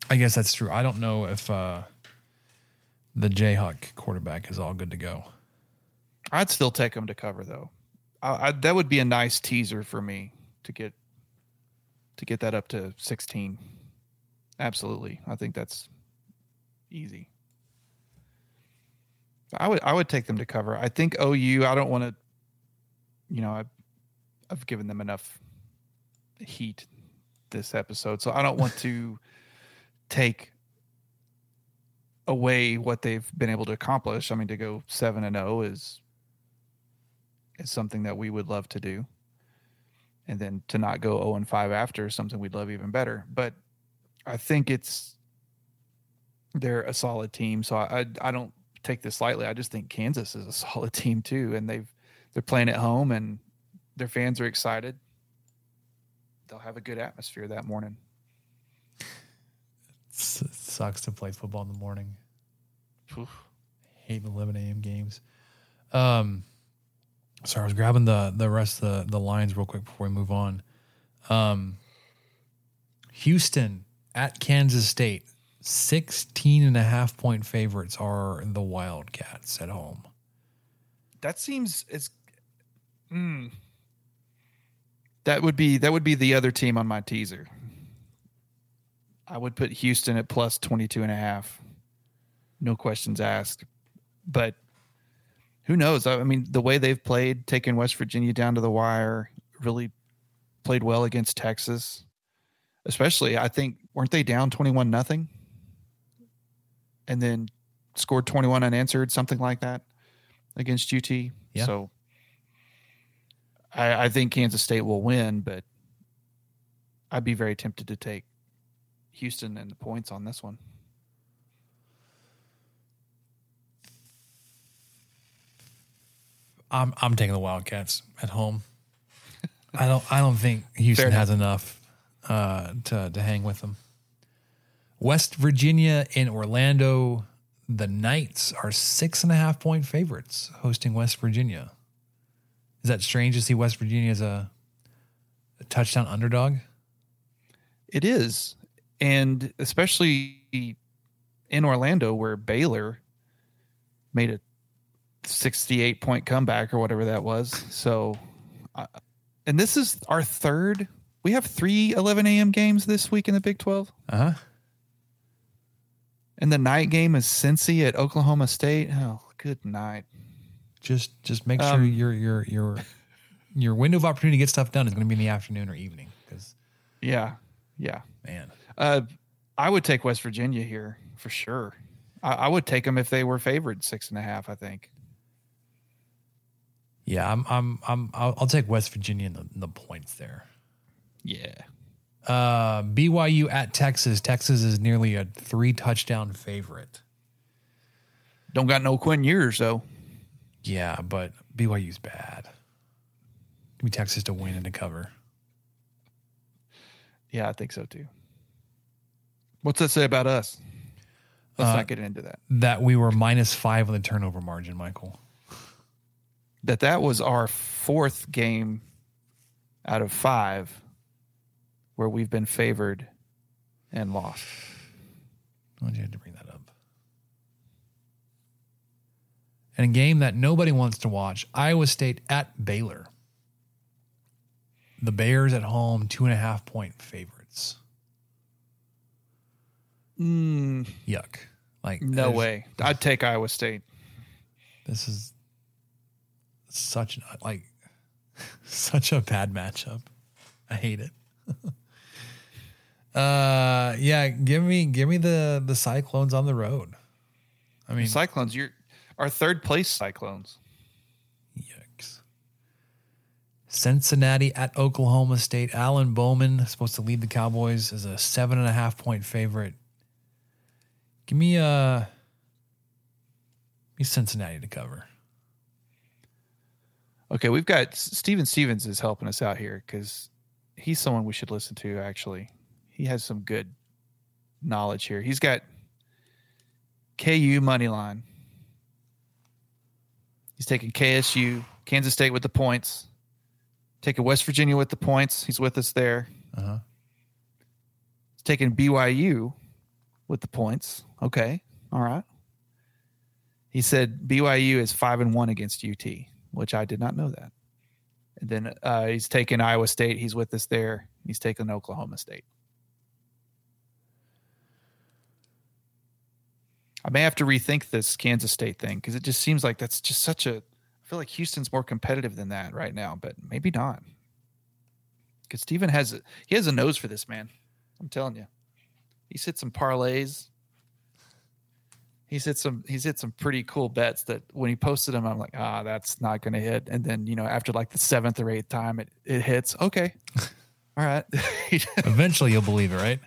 I guess that's true. I don't know if uh, the Jayhawk quarterback is all good to go. I'd still take them to cover, though. I, I, that would be a nice teaser for me to get to get that up to sixteen. Absolutely, I think that's easy. I would I would take them to cover. I think O U, I don't want to, you know, I've, I've given them enough heat this episode, so I don't want to take away what they've been able to accomplish. I mean, to go seven and zero is is something that we would love to do, and then to not go zero and five after is something we'd love even better. But I think it's. They're a solid team, so I, I I don't take this lightly. I just think Kansas is a solid team too, and they've they're playing at home, and their fans are excited. They'll have a good atmosphere that morning. It sucks to play football in the morning. Oof. I hate eleven a.m. games. Um, sorry, I was grabbing the the rest of the, the lines real quick before we move on. Um, Houston at Kansas State. sixteen and a half point favorites are the Wildcats at home. That seems it's mm, that would be that would be the other team on my teaser. I would put Houston at plus twenty-two and a half. No questions asked. But who knows? I mean, the way they've played, taking West Virginia down to the wire, really played well against Texas. Especially, I think, weren't they down twenty-one nothing? And then scored twenty-one unanswered, something like that, against U T. Yeah. So I, I think Kansas State will win, but I'd be very tempted to take Houston and the points on this one. I'm I'm taking the Wildcats at home. I don't I don't think Houston has enough uh, to to hang with them. West Virginia in Orlando, the Knights are six and a half point favorites hosting West Virginia. Is that strange to see West Virginia as a, a touchdown underdog? It is. And especially in Orlando where Baylor made a sixty-eight point comeback or whatever that was. So, uh, and this is our third, we have three eleven a.m. games this week in the Big twelve. Uh-huh. And the night game is Cincy at Oklahoma State. Oh, good night. Just just make sure um, your your your your window of opportunity to get stuff done is going to be in the afternoon or evening. Because yeah, yeah, man. Uh, I would take West Virginia here for sure. I, I would take them if they were favored six and a half. I think. Yeah, I'm I'm I'm I'll, I'll take West Virginia in the, in the points there. Yeah. Uh, B Y U at Texas. Texas is nearly a three touchdown favorite. Don't got no Quinn Ewers though. Yeah, but B Y U's bad. Give me Texas to win and to cover. Yeah, I think so too. What's that say about us? Let's uh, not get into that. That we were minus five on the turnover margin, Michael. That that was our fourth game out of five where we've been favored and lost. Why'd you have to bring that up? And a game that nobody wants to watch, Iowa State at Baylor. The Bears at home, two and a half point favorites. Mm. Yuck. Like no way. I'd take Iowa State. This is such an, like such a bad matchup. I hate it. uh yeah, give me give me the, the Cyclones on the road. I mean Cyclones, you're our third place Cyclones. Yikes. Cincinnati at Oklahoma State. Alan Bowman, supposed to lead the Cowboys, is a seven and a half point favorite. Give me uh, give me Cincinnati to cover. Okay, we've got Steven Stevens is helping us out here because he's someone we should listen to, actually. He has some good knowledge here. He's got K U money line. He's taking K S U, Kansas State with the points. Taking West Virginia with the points. He's with us there. Uh-huh. He's taking B Y U with the points. Okay. All right. He said B Y U is five and one against U T, which I did not know that. And then uh, he's taking Iowa State. He's with us there. He's taking Oklahoma State. I may have to rethink this Kansas State thing because it just seems like that's just such a – I feel like Houston's more competitive than that right now, but maybe not. Because Steven has a, he has a nose for this, man. I'm telling you. He's hit some parlays. He's hit some he's hit some pretty cool bets that when he posted them, I'm like, ah, that's not going to hit. And then, you know, after like the seventh or eighth time, it, it hits. Okay. All right. Eventually you'll believe it, right?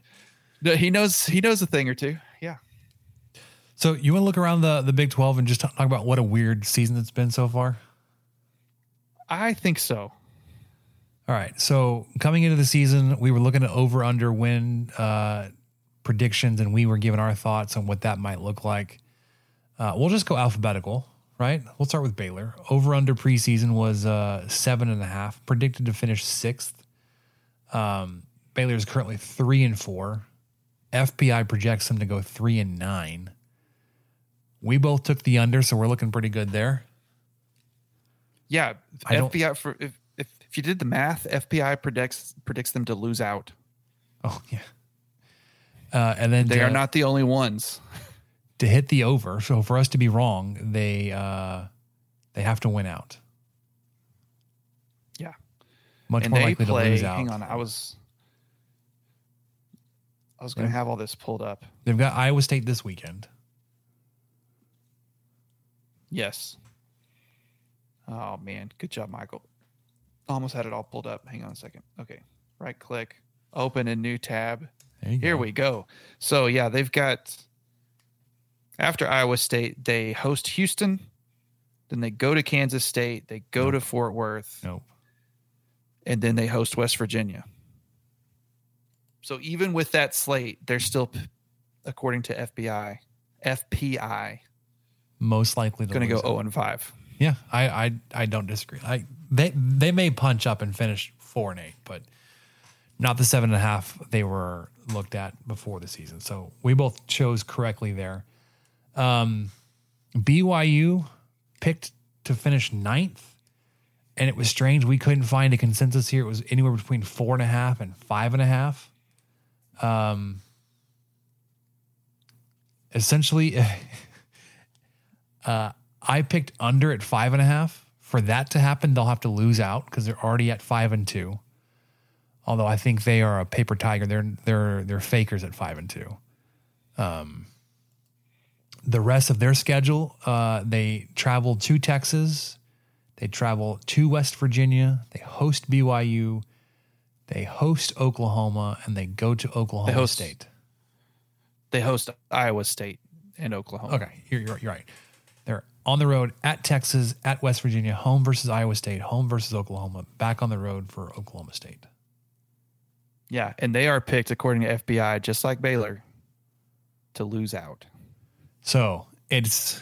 No, he knows he knows a thing or two. Yeah. So you want to look around the, the Big twelve and just talk about what a weird season it's been so far? I think so. All right. So coming into the season, we were looking at over-under win uh, predictions, and we were giving our thoughts on what that might look like. Uh, we'll just go alphabetical, right? We'll start with Baylor. Over-under preseason was uh, seven and a half, predicted to finish sixth. Um, Baylor is currently three and four. F B I projects them to go three and nine. We both took the under, so we're looking pretty good there. Yeah, F B I. For, if, if if you did the math, F B I predicts predicts them to lose out. Oh yeah, uh, and then they to, are not the only ones to hit the over. So for us to be wrong, they uh, they have to win out. Yeah, much and more they likely play, to lose out. Hang on, I was I was going to yeah. have all this pulled up. They've got Iowa State this weekend. Yes. Oh, man. Good job, Michael. Almost had it all pulled up. Hang on a second. Okay. Right click. Open a new tab. Here go. we go. So, yeah, they've got after Iowa State, they host Houston. Then they go to Kansas State. They go nope. to Fort Worth. Nope. And then they host West Virginia. So even with that slate, they're still, according to F B I, F P I, most likely going to go zero and five. Yeah, I, I I don't disagree. I they they may punch up and finish four and eight, but not the seven and a half they were looked at before the season. So we both chose correctly there. Um, B Y U picked to finish ninth, and it was strange we couldn't find a consensus here. It was anywhere between four and a half and five and a half. Um, essentially, uh, I picked under at five and a half. For that to happen, they'll have to lose out because they're already at five and two. Although I think they are a paper tiger. They're they're they're fakers at five and two. Um, the rest of their schedule, uh, they travel to Texas, they travel to West Virginia, they host B Y U, they host Oklahoma, and they go to Oklahoma they host, State. They host Iowa State and Oklahoma. Okay, you're, you're right. They're on the road at Texas, at West Virginia, home versus Iowa State, home versus Oklahoma, back on the road for Oklahoma State. Yeah, and they are picked, according to F B I, just like Baylor, to lose out. So it's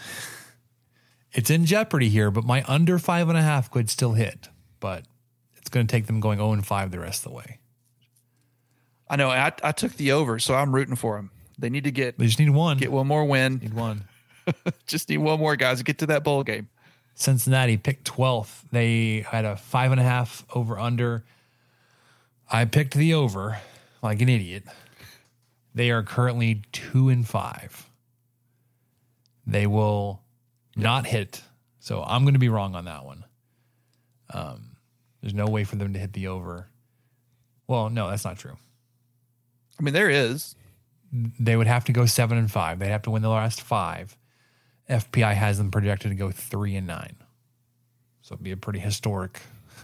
it's in jeopardy here, but my under five and a half could still hit, but it's going to take them going oh and five the rest of the way. I know. I, I took the over, so I'm rooting for them. They need to get. They just need one. Get one more win. Need one. Just need one more, guys, to get to that bowl game. Cincinnati picked twelfth. They had a five and a half over under. I picked the over like an idiot. They are currently two and five. They will not hit. So I'm going to be wrong on that one. Um, there's no way for them to hit the over. Well, no, that's not true. I mean, there is. They would have to go seven and five. They'd have to win the last five. F P I has them projected to go three and nine. So it'd be a pretty historic,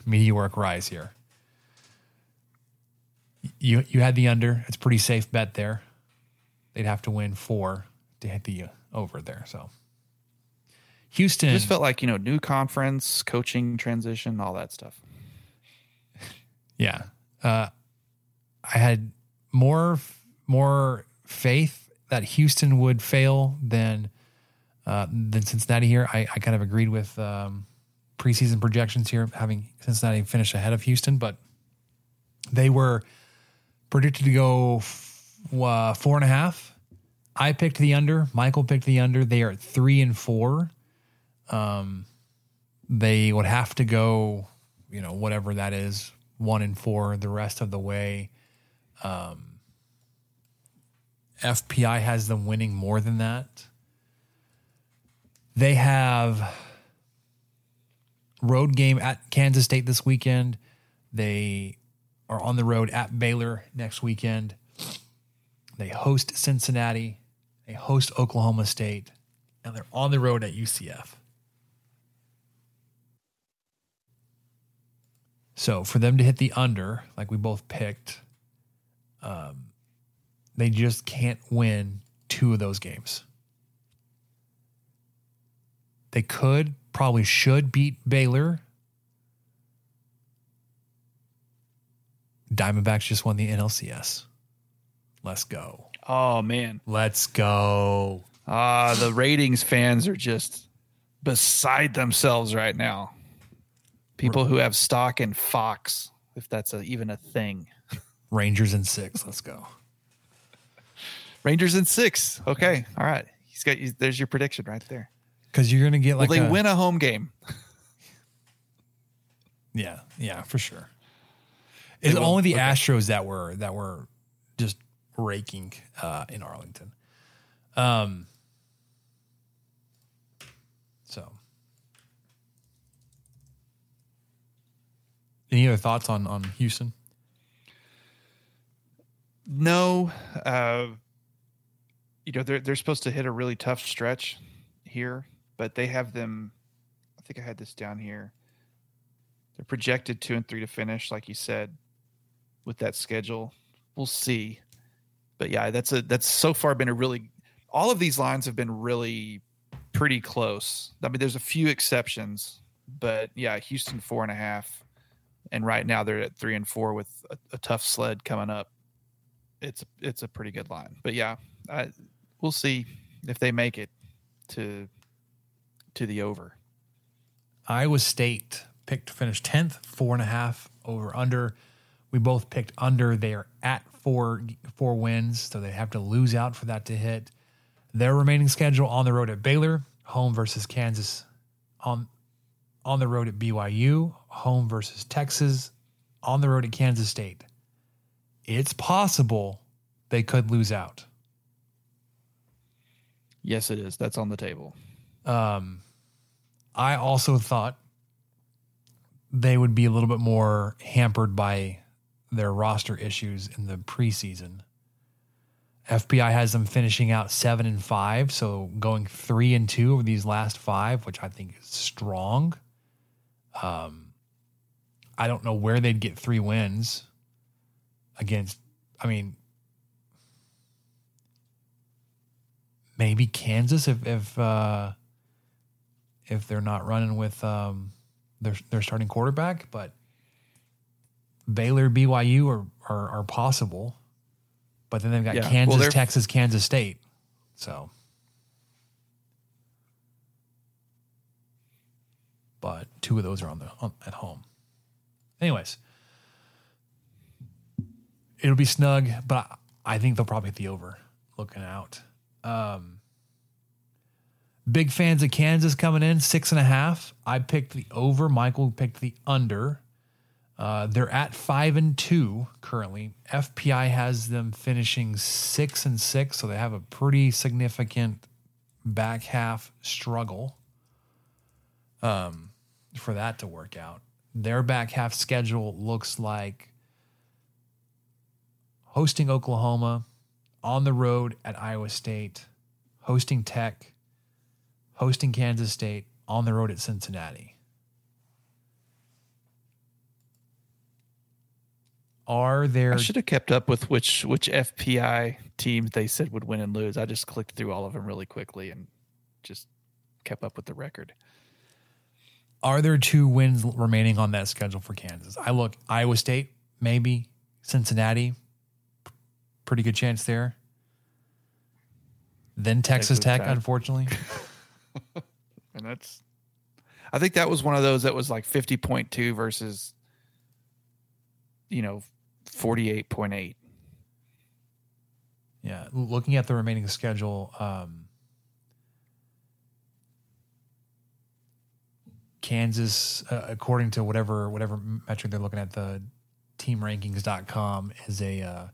meteoric rise here. You you had the under. It's a pretty safe bet there. They'd have to win four to hit the over there. So Houston. It just felt like, you know, new conference, coaching transition, all that stuff. Yeah. Uh, I had more more faith that Houston would fail than uh, than Cincinnati here. I, I kind of agreed with um, preseason projections here, having Cincinnati finish ahead of Houston, but they were predicted to go f- uh, four and a half. I picked the under. Michael picked the under. They are at three and four. Um, they would have to go, you know, whatever that is, one and four the rest of the way. Um, F P I has them winning more than that. They have road game at Kansas State this weekend. They are on the road at Baylor next weekend. They host Cincinnati. They host Oklahoma State. And they're on the road at U C F. So for them to hit the under, like we both picked, um, they just can't win two of those games. They could, probably should beat Baylor. Diamondbacks just won the N L C S. Let's go. Oh, man. Let's go. Ah, uh, the ratings fans are just beside themselves right now. People who have stock in Fox, if that's a, even a thing. Rangers in six. Let's go. Rangers in six. Okay. All right. He's got. There's your prediction right there. Because you're going to get like well, they a, win a home game. Yeah. Yeah, for sure. It's only the Astros that were that were just raking uh, in Arlington. Um, so, any other thoughts on on Houston? No, uh, you know they're they're supposed to hit a really tough stretch here, but they have them. I think I had this down here. They're projected two and three to finish, like you said. With that schedule, we'll see. But yeah, that's a that's so far been a really all of these lines have been really pretty close. I mean, there's a few exceptions, but yeah, Houston four and a half, and right now they're at three and four with a, a tough sled coming up. It's it's a pretty good line, but yeah, I, we'll see if they make it to to the over. Iowa State picked to finish tenth, four and a half over under. We both picked under. They are at four four wins, so they have to lose out for that to hit. Their remaining schedule on the road at Baylor, home versus Kansas, on on the road at B Y U, home versus Texas, on the road at Kansas State. It's possible they could lose out. Yes, it is. That's on the table. Um, I also thought they would be a little bit more hampered by their roster issues in the preseason. F B I has them finishing out seven and five, so going three and two over these last five, which I think is strong. Um, I don't know where they'd get three wins against. I mean, maybe Kansas if if uh, if they're not running with um, their their starting quarterback, but Baylor, B Y U are are, are possible. But then they've got yeah. Kansas, well, Texas, Kansas State. So. But two of those are on the on, at home. Anyways. It'll be snug, but I think they'll probably hit the over looking out. Um, big fans of Kansas coming in, six and a half. I picked the over. Michael picked the under. Uh, they're at five and two currently. F P I has them finishing six and six, so they have a pretty significant back half struggle um, for that to work out. Their back half schedule looks like hosting Oklahoma, on the road at Iowa State, hosting Tech, hosting Kansas State, on the road at Cincinnati. Are there? I should have kept up with which which F P I teams they said would win and lose. I just clicked through all of them really quickly and just kept up with the record. Are there two wins remaining on that schedule for Kansas? I look, Iowa State, maybe, Cincinnati, pretty good chance there. Then Texas Tech, Tech, unfortunately. And that's, I think that was one of those that was like fifty point two versus, you know, forty-eight point eight. Yeah, looking at the remaining schedule, um, Kansas, uh, according to whatever whatever metric they're looking at, the team rankings dot com is a uh,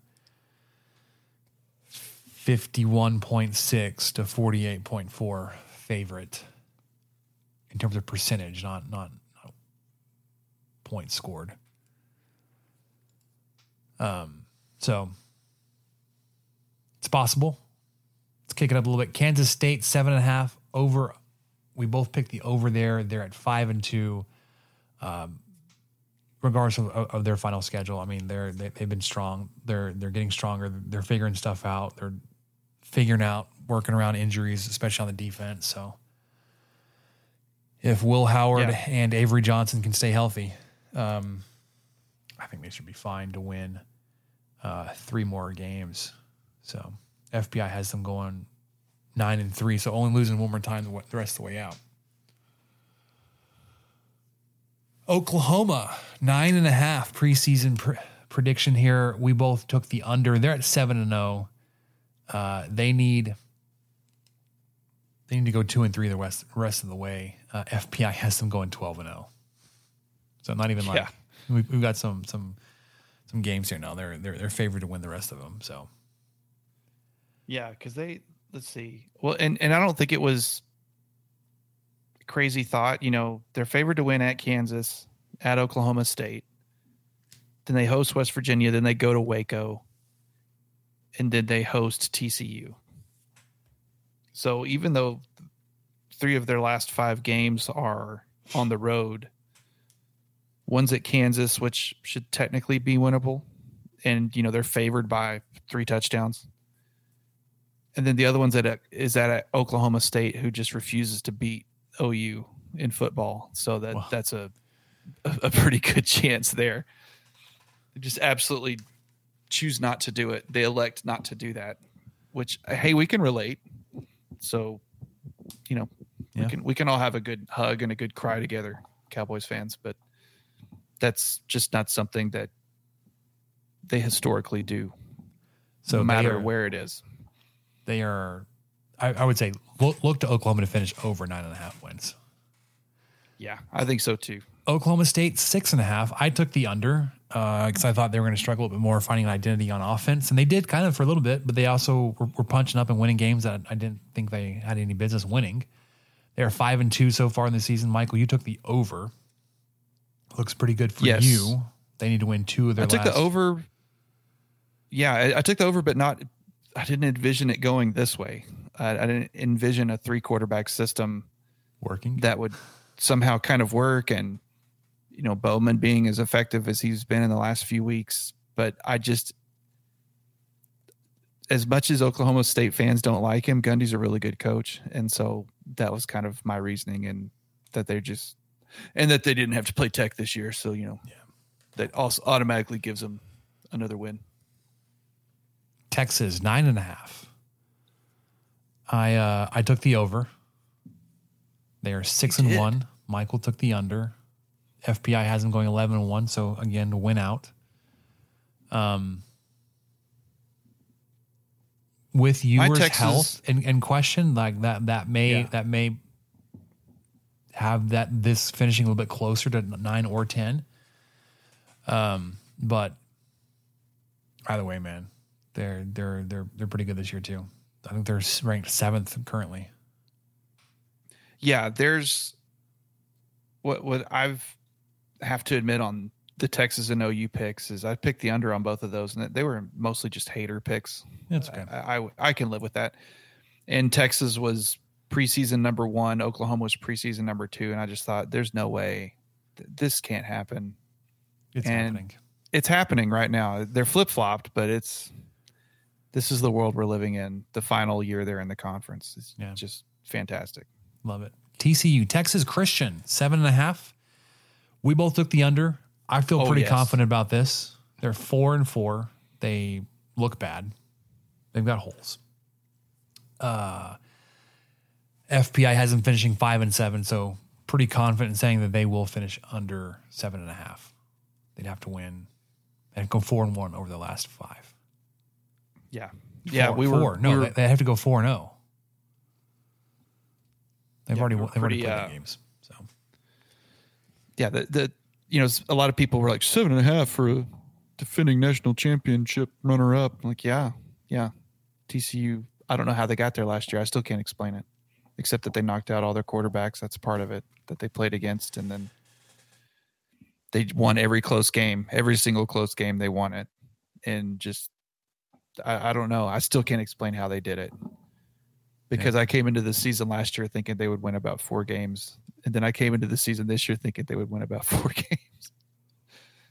fifty-one point six to forty-eight point four favorite in terms of percentage, not not, not points scored. Um, so it's possible. Let's kick it up a little bit. Kansas State, seven and a half over. We both picked the over there. They're at five and two. Um, regardless of, of their final schedule. I mean, they're, they, they've been strong. They're, they're getting stronger. They're figuring stuff out. They're figuring out, working around injuries, especially on the defense. So if Will Howard yeah. and Avery Johnson can stay healthy, um, I think they should be fine to win. Uh, three more games. So F B I has them going nine and three, so only losing one more time the rest of the way out. Oklahoma, nine and a half preseason pre- prediction here. We both took the under. They're at seven and zero. Uh, they need they need to go two and three the rest rest of the way. Uh, F B I has them going twelve and zero. So not even like yeah. we've, we've got some some. Some games here now. They're they're they're favored to win the rest of them. So, yeah, because they let's see. Well, and and I don't think it was crazy thought. You know, they're favored to win at Kansas, at Oklahoma State. Then they host West Virginia. Then they go to Waco, and then they host T C U. So even though three of their last five games are on the road. One's at Kansas, which should technically be winnable. And, you know, they're favored by three touchdowns. And then the other one's at is at Oklahoma State, who just refuses to beat O U in football. So that wow. that's a, a a pretty good chance there. They just absolutely choose not to do it. They elect not to do that, which, hey, we can relate. So, you know, yeah. we can we can all have a good hug and a good cry together, Cowboys fans, but that's just not something that they historically do, so no matter are, where it is. They are, I, I would say, look, look to Oklahoma to finish over nine and a half wins. Yeah, I think so too. Oklahoma State, six and a half. I took the under because uh, I thought they were going to struggle a bit more finding an identity on offense. And they did kind of for a little bit, but they also were, were punching up and winning games that I didn't think they had any business winning. They are five and two so far in the season. Michael, you took the over. Looks pretty good for yes. you. They need to win two of their I last. I took the over. Yeah, I, I took the over, but not. I didn't envision it going this way. I, I didn't envision a three quarterback system working that would somehow kind of work, and you know, Bowman being as effective as he's been in the last few weeks. But I just, as much as Oklahoma State fans don't like him, Gundy's a really good coach, and so that was kind of my reasoning, and that they just, and that they didn't have to play Tech this year, so you know, yeah. that also automatically gives them another win. Texas nine and a half. I uh, I took the over. They are six you and did. one. Michael took the under. F B I has them going eleven and one. So again, to win out. Um, with your health and, and question like that, that may yeah. that may have that this finishing a little bit closer to nine or ten. Um, but either way, man, they're they're they're they're pretty good this year too. I think they're ranked seventh currently. Yeah, there's what what I've have to admit on the Texas and O U picks is I picked the under on both of those, and they were mostly just hater picks. That's okay. I, I, I can live with that. And Texas was preseason number one. Oklahoma was preseason number two. And I just thought, there's no way th- this can't happen. It's and happening. It's happening right now. They're flip flopped, but it's this is the world we're living in. The final year they're in the conference. It's yeah. just fantastic. Love it. T C U, Texas Christian, seven and a half. We both took the under. I feel oh, pretty yes. confident about this. They're four and four. They look bad. They've got holes. Uh, F P I has them finishing five and seven, so pretty confident in saying that they will finish under seven and a half. They'd have to win and go four and one over the last five. Yeah. Four, yeah, we four. were. No, we were, they have to go four and oh. They've yeah, already they've pretty, already played uh, the games. So yeah, the the you know a lot of people were like seven and a half for a defending national championship runner up. I'm like yeah yeah, T C U. I don't know how they got there last year. I still can't explain it, except that they knocked out all their quarterbacks. That's part of it that they played against, and then they won every close game, every single close game they won it, and just I, I don't know. I still can't explain how they did it. Because I came into the season last year thinking they would win about four games. And then I came into the season this year thinking they would win about four games.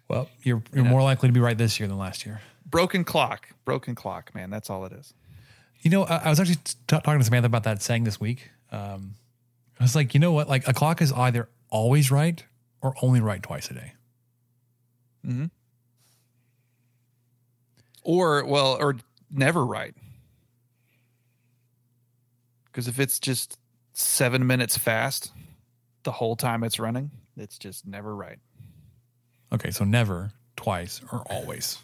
Well, you're you're you know, more likely to be right this year than last year. Broken clock. Broken clock, man. That's all it is. You know, I, I was actually t- talking to Samantha about that saying this week. Um, I was like, you know what? Like a clock is either always right or only right twice a day. Mm-hmm. Or, well, or never right. Because if it's just seven minutes fast the whole time it's running, it's just never right. Okay, so never, twice, or always.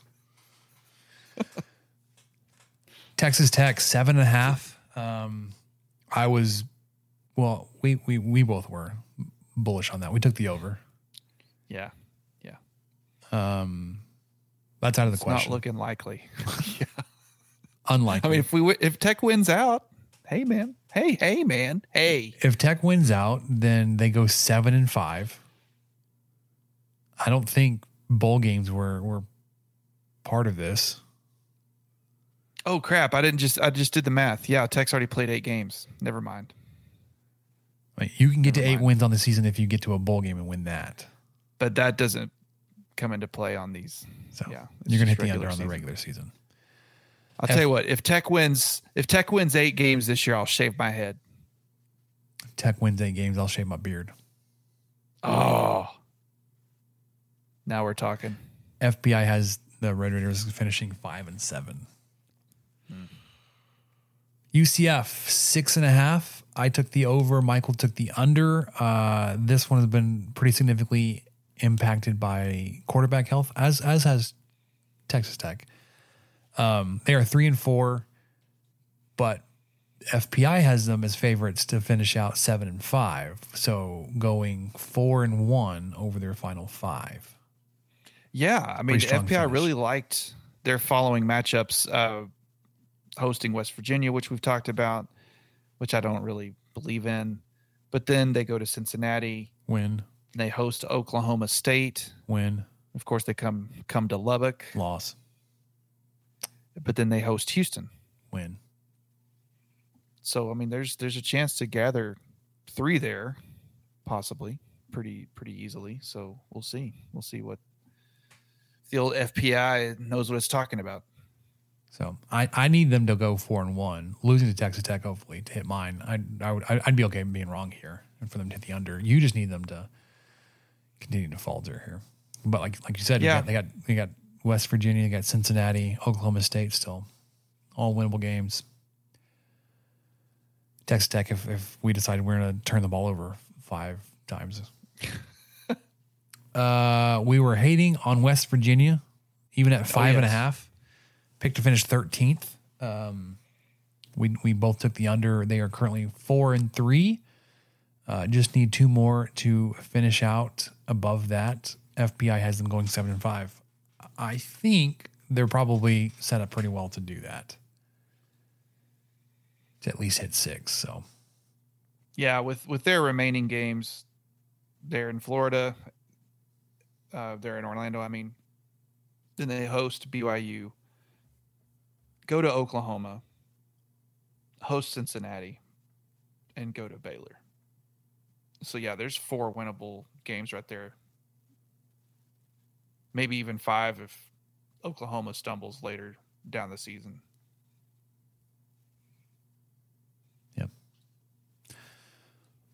Texas Tech, seven and a half. Um, I was, well, we, we we both were bullish on that. We took the over. Yeah, yeah. Um, that's out of the it's question. Not looking likely. yeah. Unlikely. I mean, if we if Tech wins out. Hey, man. Hey, hey, man. Hey. If Tech wins out, then they go seven and five. I don't think bowl games were, were part of this. Oh, crap. I didn't just, I just did the math. Yeah, Tech's already played eight games. Never mind. You can get Never to mind. eight wins on the season if you get to a bowl game and win that. But that doesn't come into play on these. So yeah, you're going to hit the under on the regular season. I'll tell you what, if Tech wins if Tech wins eight games this year, I'll shave my head. If Tech wins eight games, I'll shave my beard. Oh. Now we're talking. F B I has the Red Raiders finishing five and seven. Hmm. U C F, six and a half. I took the over. Michael took the under. Uh, this one has been pretty significantly impacted by quarterback health, as as has Texas Tech. Um, they are three and four, but F P I has them as favorites to finish out seven and five. So going four and one over their final five. Yeah. I mean, the F P I finish. Really liked their following matchups, uh, hosting West Virginia, which we've talked about, which I don't really believe in, but then they go to Cincinnati, win. They host Oklahoma State, win. Of course they come, come to Lubbock, loss, but then they host Houston, win. So I mean, there's there's a chance to gather three there, possibly pretty pretty easily. So we'll see. We'll see what the old F P I knows what it's talking about. So I, I need them to go four and one, losing to Texas Tech hopefully to hit mine. I I would I'd be okay being wrong here and for them to hit the under. You just need them to continue to falter here. But like like you said, yeah. you got, they got they got West Virginia, they got Cincinnati, Oklahoma State still, all winnable games. Texas Tech, if, if we decide we're going to turn the ball over five times. uh, we were hating on West Virginia, even at five oh, yes. and a half. Picked to finish thirteenth. Um, we we both took the under. They are currently four and three. Uh, just need two more to finish out above that. F B I has them going seven and five. I think they're probably set up pretty well to do that. To at least hit six. So, yeah, with, with their remaining games, they're in Florida, uh, they're in Orlando. I mean, then they host B Y U, go to Oklahoma, host Cincinnati, and go to Baylor. So yeah, there's four winnable games right there. Maybe even five if Oklahoma stumbles later down the season.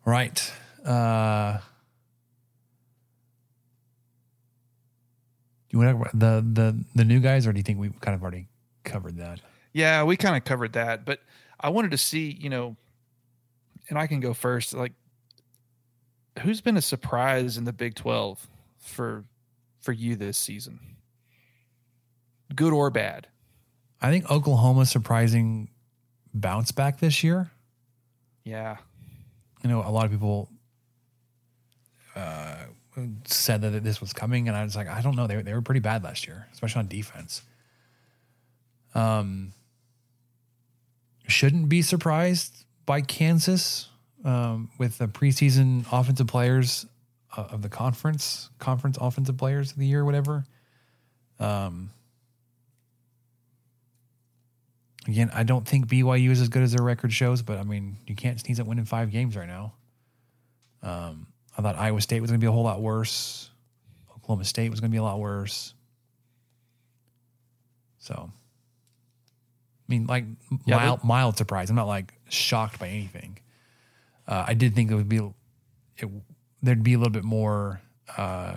Right. Uh, do you want to talk about the, the, the new guys, or do you think we've kind of already covered that? Yeah, we kind of covered that, but I wanted to see, you know, and I can go first, like, who's been a surprise in the Big twelve for for you this season? Good or bad? I think Oklahoma's surprising bounce back this year. Yeah. You know, a lot of people uh, said that this was coming, and I was like, I don't know. They, they were pretty bad last year, especially on defense. Um, shouldn't be surprised by Kansas um, with the preseason offensive players of the conference, conference offensive players of the year, whatever. Um, Again, I don't think B Y U is as good as their record shows, but, I mean, you can't sneeze at winning five games right now. Um, I thought Iowa State was going to be a whole lot worse. Oklahoma State was going to be a lot worse. So, I mean, like, yeah, mild, mild surprise. I'm not, like, shocked by anything. Uh, I did think it would be it, – there'd be a little bit more, uh,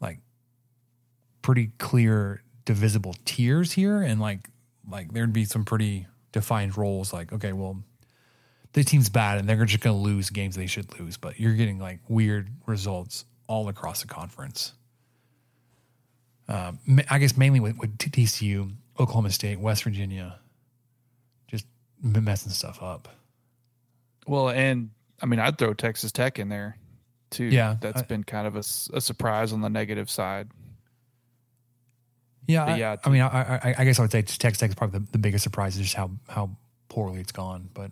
like, pretty clear – divisible tiers here, and like like there'd be some pretty defined roles, like, okay, well, this team's bad and they're just gonna lose games they should lose, but you're getting like weird results all across the conference. um I guess mainly with, with T C U, Oklahoma State, West Virginia just messing stuff up. Well, and I mean, I'd throw Texas Tech in there too. Yeah, that's I, been kind of a, a surprise on the negative side. Yeah, I, yeah, I mean, I, I, I guess I would say Texas Tech is probably the, the biggest surprise is just how, how poorly it's gone. But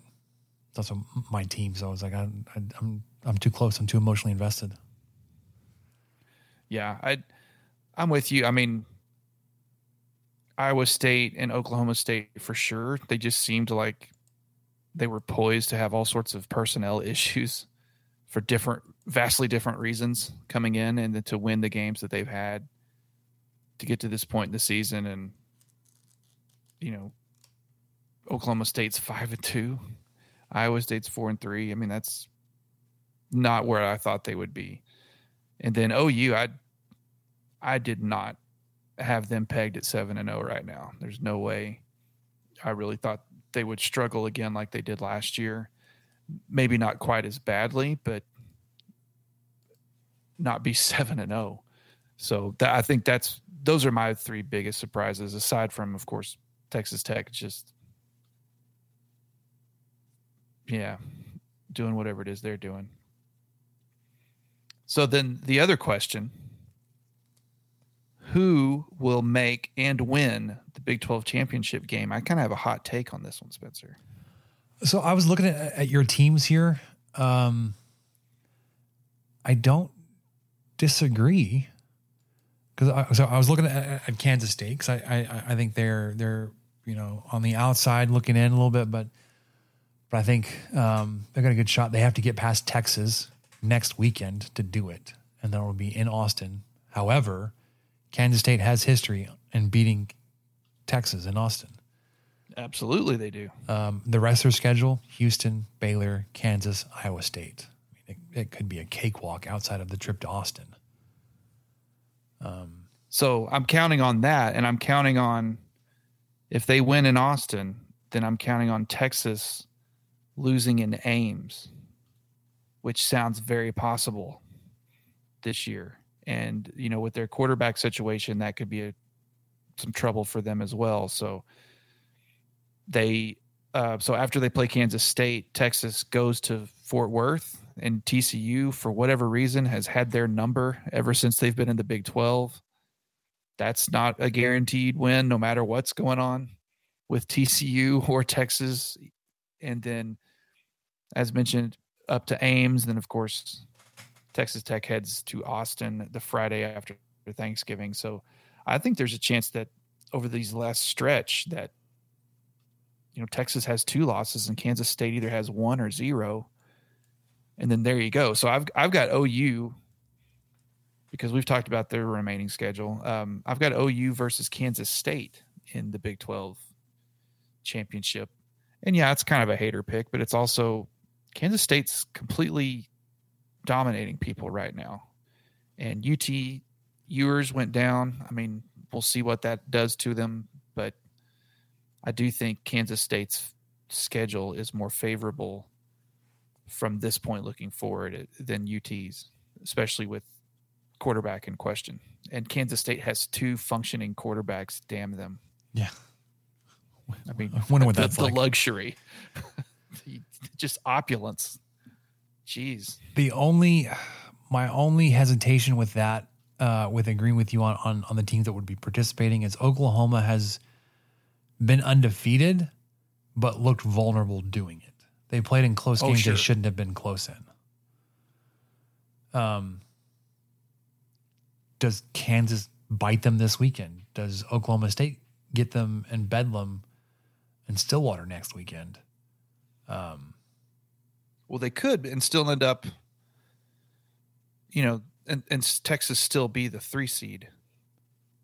it's also my team, so I was like, I, I, I'm I'm too close. I'm too emotionally invested. Yeah, I, I'm with you. I mean, Iowa State and Oklahoma State for sure. They just seemed like they were poised to have all sorts of personnel issues for different, vastly different reasons coming in, and to win the games that they've had to get to this point in the season. And, you know, Oklahoma State's five and two, Iowa State's four and three. I mean, that's not where I thought they would be. And then O U, I, I did not have them pegged at seven and zero right now. There's no way. I really thought they would struggle again, like they did last year. Maybe not quite as badly, but not be seven and zero. So that, I think that's, those are my three biggest surprises, aside from, of course, Texas Tech. Just yeah, doing whatever it is they're doing. So then the other question, who will make and win the Big twelve championship game? I kind of have a hot take on this one, Spencer. So I was looking at, at your teams here. Um, I don't disagree because I, so I was looking at, at Kansas State because I, I I think they're they're you know on the outside looking in a little bit, but but I think um, they got a good shot. They have to get past Texas next weekend to do it, and then it'll be in Austin. However, Kansas State has history in beating Texas in Austin. Absolutely, they do. Um, the rest of their schedule: Houston, Baylor, Kansas, Iowa State. I mean, it, it could be a cakewalk outside of the trip to Austin. Um, so I'm counting on that, and I'm counting on if they win in Austin, then I'm counting on Texas losing in Ames, which sounds very possible this year. And, you know, with their quarterback situation, that could be a, some trouble for them as well. So they, uh, so after they play Kansas State, Texas goes to Fort Worth, and T C U, for whatever reason, has had their number ever since they've been in the Big twelve. That's not a guaranteed win, no matter what's going on with T C U or Texas. And then, as mentioned, up to Ames, then, of course, Texas Tech heads to Austin the Friday after Thanksgiving. So I think there's a chance that over these last stretch that, you know, Texas has two losses and Kansas State either has one or zero. And then there you go. So I've, I've got O U because we've talked about their remaining schedule. Um, I've got O U versus Kansas State in the Big twelve championship. And yeah, it's kind of a hater pick, but it's also Kansas State's completely dominating people right now, and U T Ewers went down. I mean, we'll see what that does to them, but I do think Kansas State's schedule is more favorable from this point looking forward than U T's, especially with quarterback in question. And Kansas State has two functioning quarterbacks. Damn them. Yeah. I mean, I wonder what the, that's the like. Luxury, the, just opulence. Jeez. The only, my only hesitation with that, uh, with agreeing with you on, on, on the teams that would be participating is Oklahoma has been undefeated, but looked vulnerable doing it. They played in close oh, games sure. They shouldn't have been close in. Um, does Kansas bite them this weekend? Does Oklahoma State get them in Bedlam and Stillwater next weekend? Um, Well, they could and still end up, you know, and, and Texas still be the three seed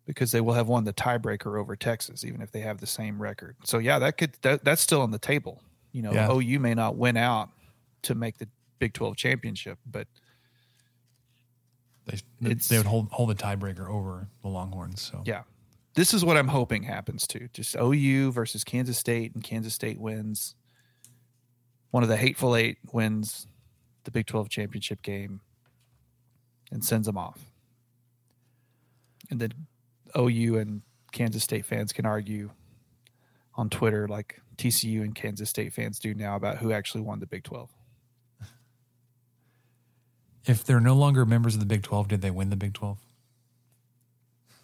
because they will have won the tiebreaker over Texas, even if they have the same record. So, yeah, that could that, that's still on the table. You know, yeah. O U may not win out to make the Big twelve championship, but they they would hold hold the tiebreaker over the Longhorns. So, yeah, this is what I'm hoping happens too. Just O U versus Kansas State, and Kansas State wins. One of the Hateful Eight wins the Big twelve championship game and sends them off. And then O U and Kansas State fans can argue on Twitter like T C U and Kansas State fans do now about who actually won the Big twelve. If they're no longer members of the Big twelve, did they win the Big twelve?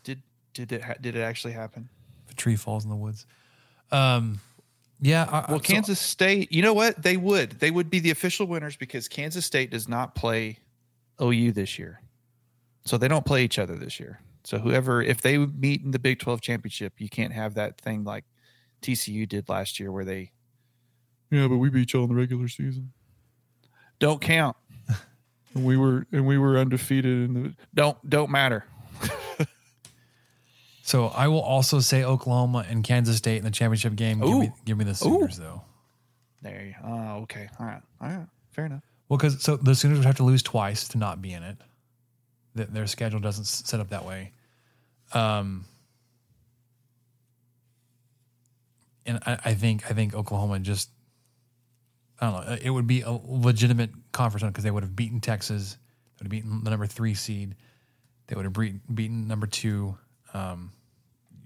Did did it ha- did it actually happen? If a tree falls in the woods. Um Yeah. I, well, Kansas so, State, you know what? They would. They would be the official winners because Kansas State does not play O U this year. So they don't play each other this year. So whoever, if they meet in the Big twelve championship, you can't have that thing like T C U did last year where they, yeah, but we beat y'all in the regular season. Don't count. and we were, and we were undefeated in the, don't, don't matter. So I will also say Oklahoma and Kansas State in the championship game. Give me, give me the Sooners, Ooh. though. There you go. Oh, okay. All right. All right. Fair enough. Well, because so the Sooners would have to lose twice to not be in it. The, their schedule doesn't set up that way. Um, and I, I think I think Oklahoma just, I don't know, it would be a legitimate conference because they would have beaten Texas. They would have beaten the number three seed. They would have beaten, beaten number two. Um,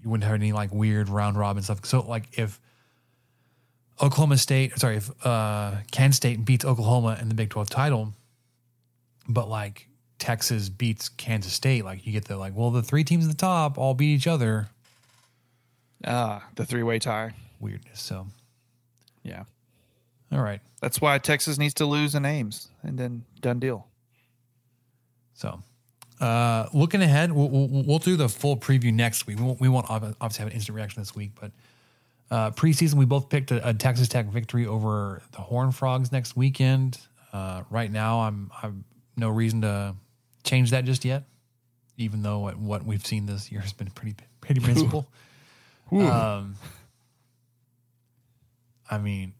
you wouldn't have any like weird round robin stuff. So like if Oklahoma State, sorry, if uh, Kent State beats Oklahoma in the Big twelve title, but like Texas beats Kansas State, like you get the like, well, the three teams at the top all beat each other. Ah, the three-way tie. Weirdness, so. Yeah. All right. That's why Texas needs to lose in Ames, and then done deal. So, uh, looking ahead, we'll, we'll, we'll do the full preview next week. We won't, we won't obviously have an instant reaction this week, but uh, preseason, we both picked a, a Texas Tech victory over the Horned Frogs next weekend. Uh, right now, I'm I've no reason to change that just yet, even though what, what we've seen this year has been pretty pretty miserable. Um, I mean,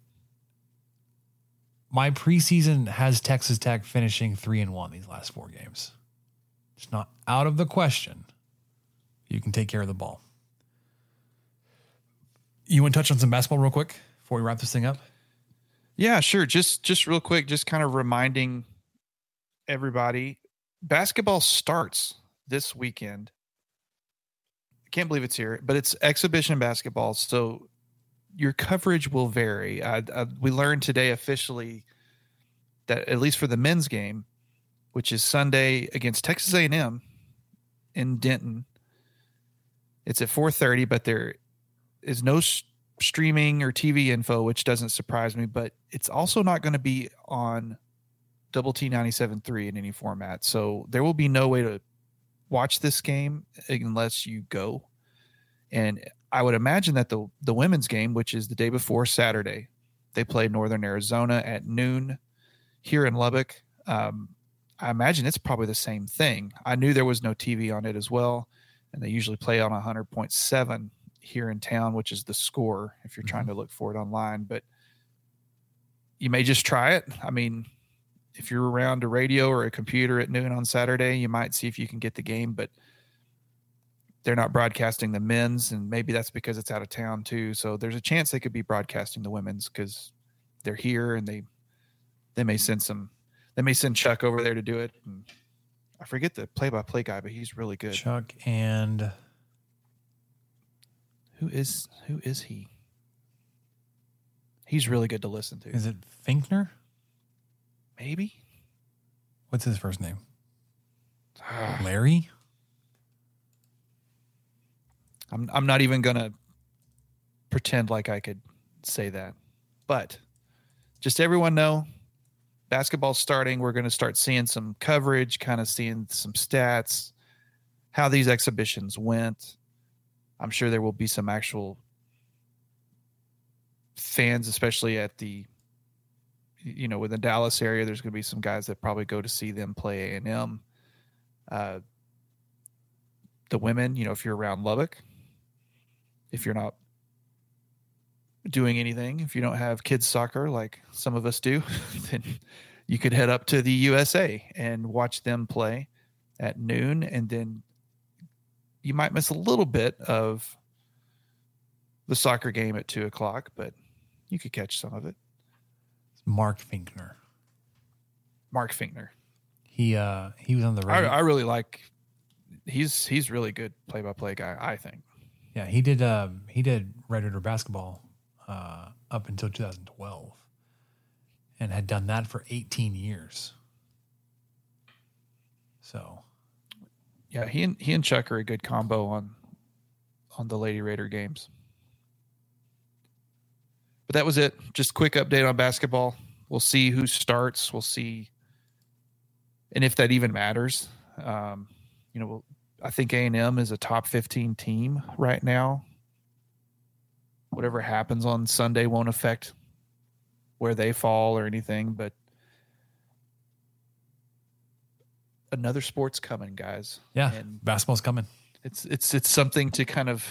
my preseason has Texas Tech finishing three and one these last four games. It's not out of the question. You can take care of the ball. You want to touch on some basketball real quick before we wrap this thing up? Yeah, sure. Just, just real quick, just kind of reminding everybody, basketball starts this weekend. Can't believe it's here, but it's exhibition basketball, so your coverage will vary. I, I, we learned today officially that at least for the men's game, which is Sunday against Texas A and M in Denton, it's at four thirty, but there is no s- streaming or T V info, which doesn't surprise me, but it's also not going to be on Double T ninety-seven point three in any format, so there will be no way to watch this game unless you go. And I would imagine that the the women's game, which is the day before Saturday, they play Northern Arizona at noon here in Lubbock. Um, I imagine it's probably the same thing. I knew there was no T V on it as well, and they usually play on one hundred point seven here in town, which is the score if you're mm-hmm. trying to look for it online. But you may just try it. I mean, if you're around a radio or a computer at noon on Saturday, you might see if you can get the game, but they're not broadcasting the men's, and maybe that's because it's out of town too. So there's a chance they could be broadcasting the women's because they're here, and they, they may send some, they may send Chuck over there to do it. And I forget the play-by-play guy, but he's really good. Chuck and who is, who is he? He's really good to listen to. Is it Finkner? Maybe. What's his first name? Larry? I'm I'm not even going to pretend like I could say that. But just everyone know, basketball's starting. We're going to start seeing some coverage, kind of seeing some stats, how these exhibitions went. I'm sure there will be some actual fans, especially at the you know, within the Dallas area, there's going to be some guys that probably go to see them play A and M. Uh, the women, you know, if you're around Lubbock, if you're not doing anything, if you don't have kids soccer like some of us do, then you could head up to the U S A and watch them play at noon. And then you might miss a little bit of the soccer game at two o'clock, but you could catch some of it. Mark Finkner. Mark Finkner. He uh he was on the radio. I, I really like he's he's really good play by play guy, I think. Yeah, he did um he did Red River basketball uh up until twenty twelve and had done that for eighteen years. So yeah, he and he and Chuck are a good combo on on the Lady Raider games. But that was it. Just quick update on basketball. We'll see who starts. We'll see, and if that even matters. Um, you know, we'll, I think A and M is a top fifteen team right now. Whatever happens on Sunday won't affect where they fall or anything. But another sport's coming, guys. Yeah, and basketball's coming. It's it's it's something to kind of.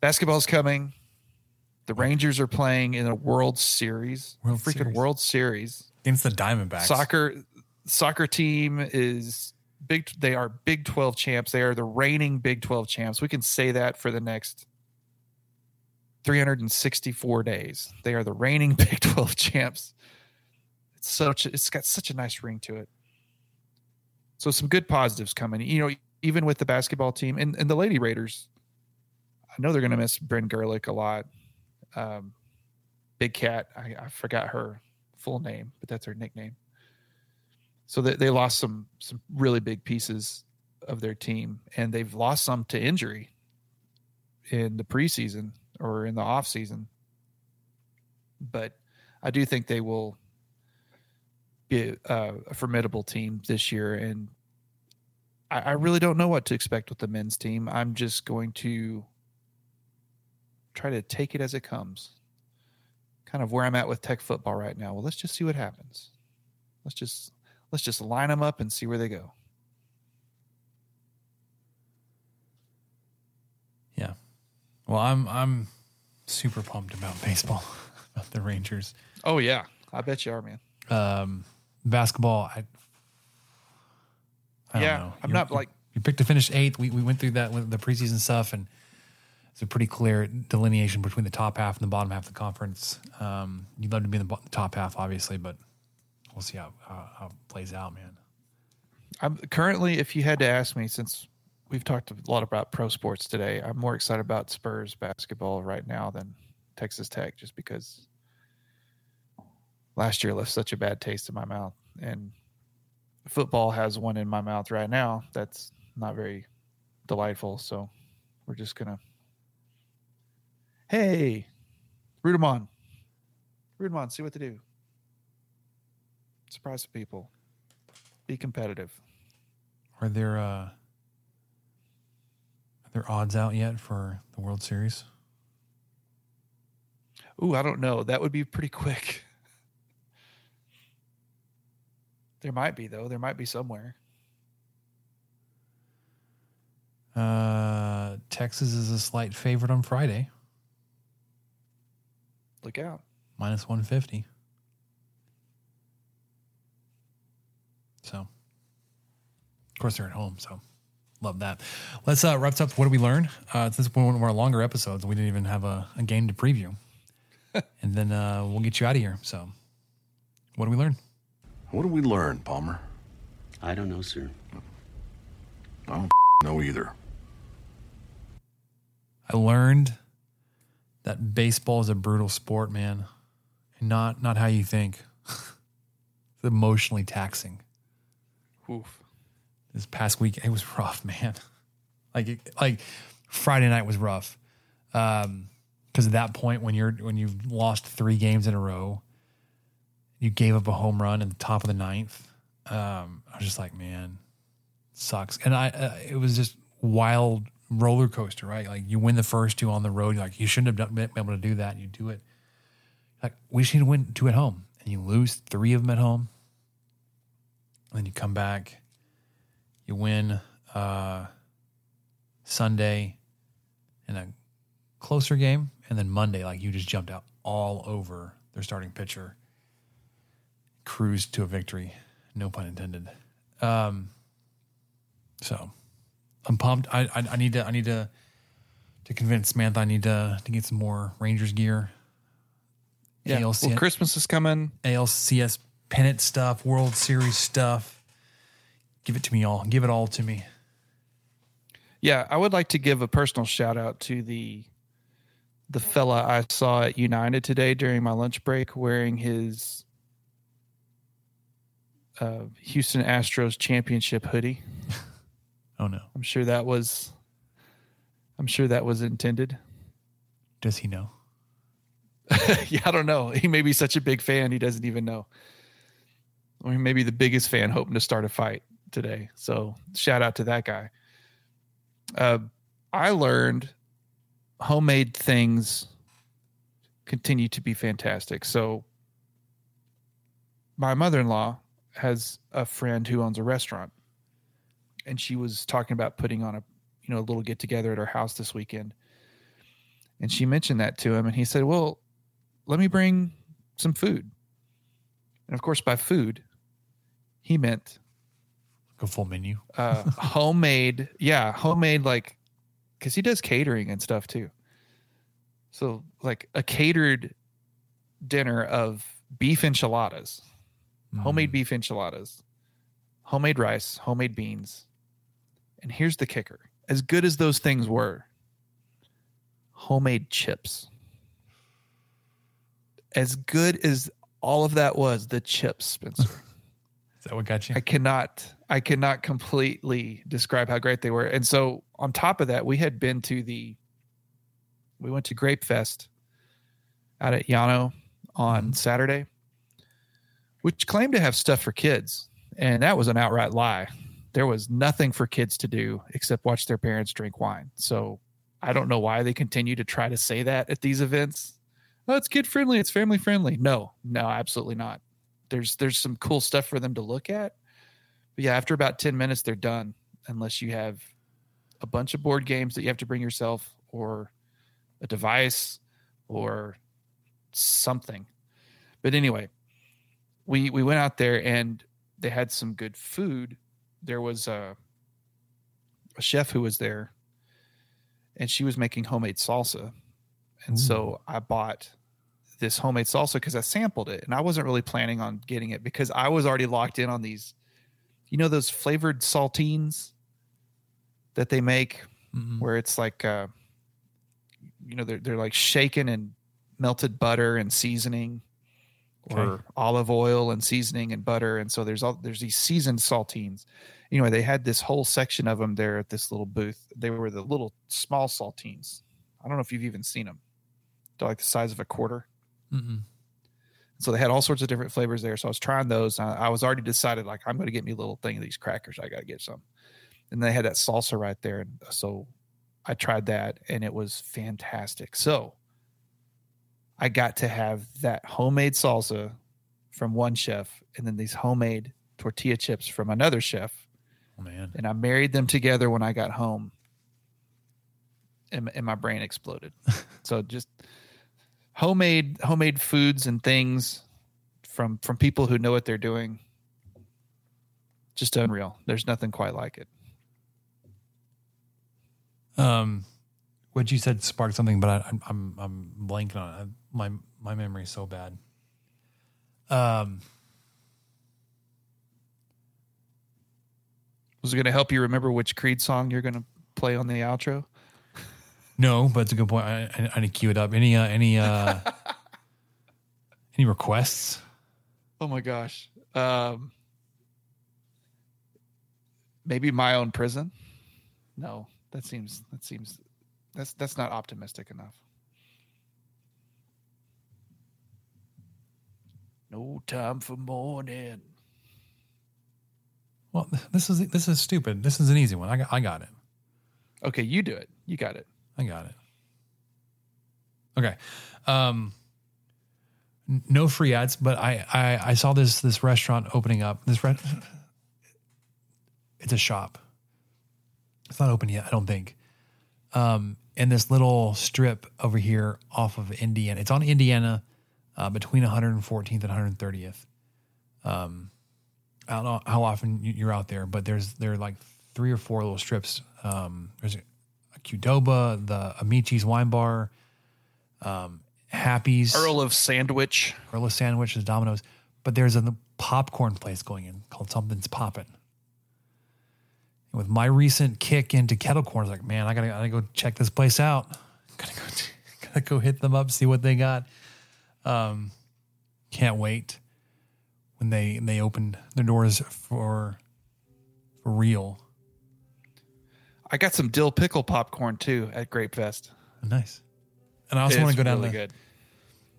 Basketball's coming. The Rangers are playing in a World Series, World freaking Series. World Series against the Diamondbacks. Soccer, soccer team is big. They are Big twelve champs. They are the reigning Big twelve champs. We can say that for the next three hundred sixty-four days. They are the reigning Big twelve champs. It's such. It's got such a nice ring to it. So some good positives coming. You know, even with the basketball team and, and the Lady Raiders, I know they're going to miss Bryn Gerlich a lot. Um, Big Cat. I, I forgot her full name, but that's her nickname. So they, they lost some some really big pieces of their team, and they've lost some to injury in the preseason or in the off season. But I do think they will be a, a formidable team this year, and I, I really don't know what to expect with the men's team. I'm just going to try to take it as it comes. Kind of where I'm at with Tech football right now. Well, let's just see what happens. Let's just let's just line them up and see where they go. Yeah. Well, I'm I'm super pumped about baseball, about the Rangers. Oh yeah, I bet you are, man. Um, basketball, I. I yeah, don't know. I'm You're, not like you picked to finish eighth. We we went through that with the preseason stuff, and it's a pretty clear delineation between the top half and the bottom half of the conference. Um, you'd love to be in the top half, obviously, but we'll see how, how, how it plays out, man. I'm currently, if you had to ask me, since we've talked a lot about pro sports today, I'm more excited about Spurs basketball right now than Texas Tech, just because last year left such a bad taste in my mouth. And football has one in my mouth right now that's not very delightful. So we're just going to Hey, root them on. Root them on. See what they do. Surprise the people. Be competitive. Are there uh, are there odds out yet for the World Series? Ooh, I don't know. That would be pretty quick. There might be, though. There might be somewhere. Uh, Texas is a slight favorite on Friday. Look out. Minus one fifty. So, of course, they're at home, so love that. Let's uh, wrap up. What did we learn? Uh, this is one of our longer episodes. We didn't even have a, a game to preview. And then uh, we'll get you out of here. So, what did we learn? What did we learn, Palmer? I don't know, sir. I don't know either. I learned that baseball is a brutal sport, man. And not not how you think. It's emotionally taxing. Oof. This past week, it was rough, man. Like it, like Friday night was rough. Um, because at that point when you're when you've lost three games in a row, you gave up a home run in the top of the ninth. Um, I was just like, man, it sucks. And I uh, it was just wild. Roller coaster, right? Like you win the first two on the road, you're like, you shouldn't have been able to do that. And you do it. Like we should win two at home, and you lose three of them at home. And then you come back, you win uh, Sunday in a closer game, and then Monday, like you just jumped out all over their starting pitcher, cruised to a victory. No pun intended. Um, so. I'm pumped. I, I I need to I need to to convince Samantha I need to to get some more Rangers gear. Yeah. A L C S, well, Christmas is coming. A L C S pennant stuff, World Series stuff. Give it to me all. Give it all to me. Yeah, I would like to give a personal shout out to the the fella I saw at United today during my lunch break wearing his uh, Houston Astros championship hoodie. Oh, no. I'm sure that was I'm sure that was intended. Does he know? Yeah, I don't know. He may be such a big fan he doesn't even know. Or he may be the biggest fan hoping to start a fight today. So shout out to that guy. Uh, I learned homemade things continue to be fantastic. So my mother-in-law has a friend who owns a restaurant. And she was talking about putting on a, you know, a little get together at her house this weekend. And she mentioned that to him, and he said, "Well, let me bring some food." And of course, by food, he meant like a full menu, uh, homemade, yeah, homemade, like because he does catering and stuff too. So, like a catered dinner of beef enchiladas, mm. homemade beef enchiladas, homemade rice, homemade beans. And here's the kicker. As good as those things were, homemade chips. as good as all of that was, the chips, Spencer. Is that what got you? I cannot, I cannot completely describe how great they were. And so on top of that, we had been to the, we went to Grape Fest out at Yano on Saturday, which claimed to have stuff for kids. And that was an outright lie. There was nothing for kids to do except watch their parents drink wine. So I don't know why they continue to try to say that at these events. Oh, it's kid friendly. It's family friendly. No, no, absolutely not. There's, there's some cool stuff for them to look at. But yeah, after about ten minutes, they're done. Unless you have a bunch of board games that you have to bring yourself, or a device, or something. But anyway, we, we went out there and they had some good food. There was a, a chef who was there, and she was making homemade salsa. And Ooh. so I bought this homemade salsa because I sampled it, and I wasn't really planning on getting it because I was already locked in on these, you know, those flavored saltines that they make, mm-hmm. where it's like, uh, you know, they're, they're like shaken and melted butter and seasoning. Okay. Or olive oil and seasoning and butter. And so there's all, there's these seasoned saltines. Anyway, they had this whole section of them there at this little booth. They were the little small saltines. I don't know if you've even seen them. They're like the size of a quarter. Mm-hmm. So they had all sorts of different flavors there. So I was trying those. I, I was already decided, like, I'm going to get me a little thing of these crackers. I got to get some. And they had that salsa right there. And so I tried that, and it was fantastic. So I got to have that homemade salsa from one chef, and then these homemade tortilla chips from another chef. Oh, man. And I married them together when I got home, and, and my brain exploded. So just homemade, homemade foods and things from, from people who know what they're doing. Just unreal. There's nothing quite like it. Um, what you said sparked something, but I, I'm, I'm blanking on it. I, my my memory is so bad. Um, was it going to help you remember which Creed song you're going to play on the outro? No, but it's a good point. I, I, I need to queue it up. Any uh, any uh, any requests? Oh my gosh, um, maybe My Own Prison. No, that seems that seems that's that's not optimistic enough. No time for mourning. Well, this is this is stupid. This is an easy one. I got, I got it. Okay, you do it. You got it. I got it. Okay. Um, no free ads, but I, I, I saw this this restaurant opening up. This re- It's a shop. It's not open yet, I don't think. Um, and this little strip over here off of Indiana. It's on Indiana. Uh, between one hundred fourteenth and one hundred thirtieth. Um, I don't know how often you're out there, but there's there are like three or four little strips. Um, there's a Qdoba, the Amici's Wine Bar, um, Happy's. Earl of Sandwich. Earl of Sandwich is Domino's. But there's a popcorn place going in called Something's Poppin'. And with my recent kick into kettle corn, I was like, man, I gotta, I gotta go check this place out. Gotta go, gotta go hit them up, see what they got. Um, can't wait when they they open their doors for for real. I got some dill pickle popcorn too at Grape Fest. Nice, and I also want to go down really the good.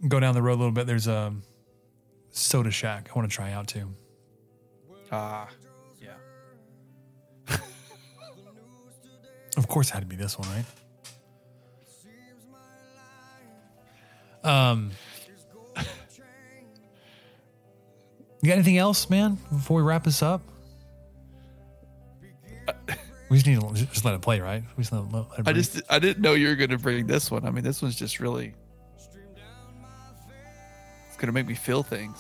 go down the road a little bit. There's a Soda Shack I want to try out too. Ah, uh, yeah. Of course, it had to be this one, right? Um. You got anything else, man, before we wrap this up? Uh, we just need to just let it play, right? We just let it, let it I just I didn't know you were going to bring this one. I mean, this one's just really... It's going to make me feel things.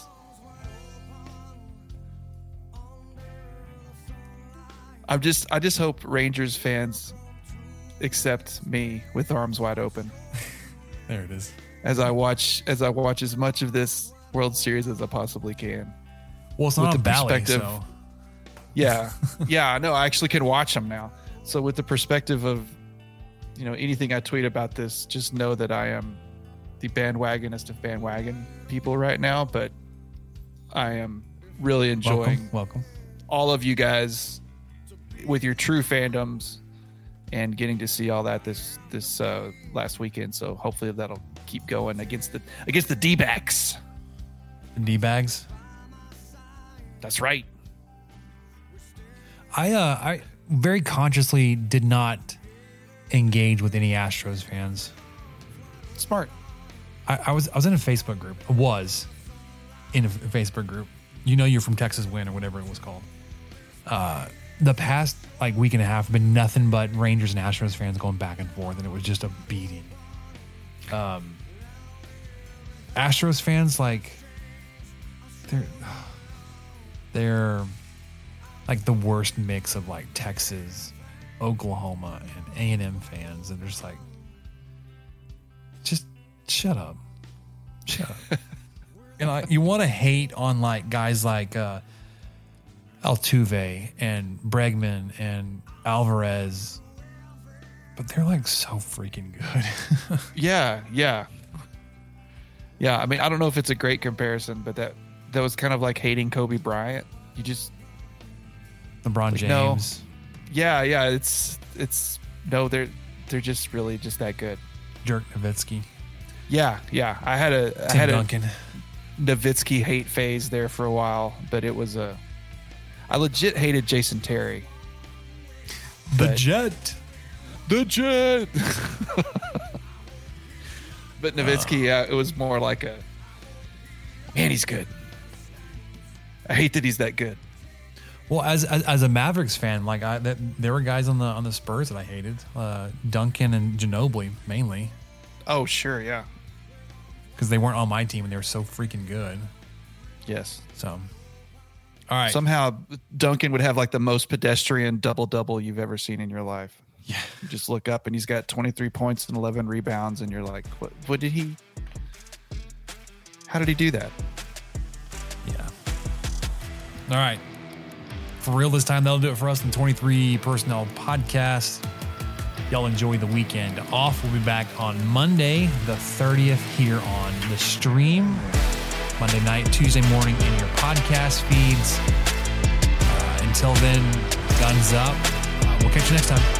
I'm just, I just hope Rangers fans accept me with arms wide open. There it is. As I watch, as I watch as much of this World Series as I possibly can. Well, it's not with the a perspective. Ballet, so. Yeah, yeah, no, I actually can watch them now. So, with the perspective of, you know, anything I tweet about this, just know that I am the bandwagonist of bandwagon people right now, but I am really enjoying welcome, welcome. all of you guys with your true fandoms and getting to see all that this this uh, last weekend. So hopefully that'll keep going against the against the D-backs. The D-bags? That's right. I uh, I very consciously did not engage with any Astros fans. Smart. I, I was I was in a Facebook group. I was in a Facebook group. You know, you're from Texas Win or whatever it was called. Uh, the past like week and a half have been nothing but Rangers and Astros fans going back and forth, and it was just a beating. Um, Astros fans, like they're they're like the worst mix of like Texas, Oklahoma, and A and M fans, and they're just like, just shut up, shut up. And I, you want to hate on like guys like uh, Altuve and Bregman and Alvarez, but they're like so freaking good. yeah, yeah, yeah. I mean, I don't know if it's a great comparison, but that that was kind of like hating Kobe Bryant. You just LeBron like, James. No. Yeah, yeah, it's it's no, they're they're just really just that good. Dirk Nowitzki. Yeah, yeah. I had a Tim I had Duncan. a Nowitzki hate phase there for a while, but it was a I legit hated Jason Terry. The but, Jet. The Jet. But Nowitzki, uh, it was more like a man, he's good. I hate that he's that good. Well, as, as as a Mavericks fan, like I, that, there were guys on the on the Spurs that I hated, uh, Duncan and Ginobili mainly. Oh sure, yeah, because they weren't on my team and they were so freaking good. Yes. So, all right. Somehow Duncan would have like the most pedestrian double double you've ever seen in your life. Yeah. You just look up and he's got twenty-three points and eleven rebounds, and you're like, what? What did he? How did he do that? Yeah. All right. For real this time, that'll do it for us in twenty-three Personnel Podcast. Y'all enjoy the weekend off. We'll be back on Monday the thirtieth here on the stream. Monday night, Tuesday morning in your podcast feeds. Uh, until then, guns up. Uh, we'll catch you next time.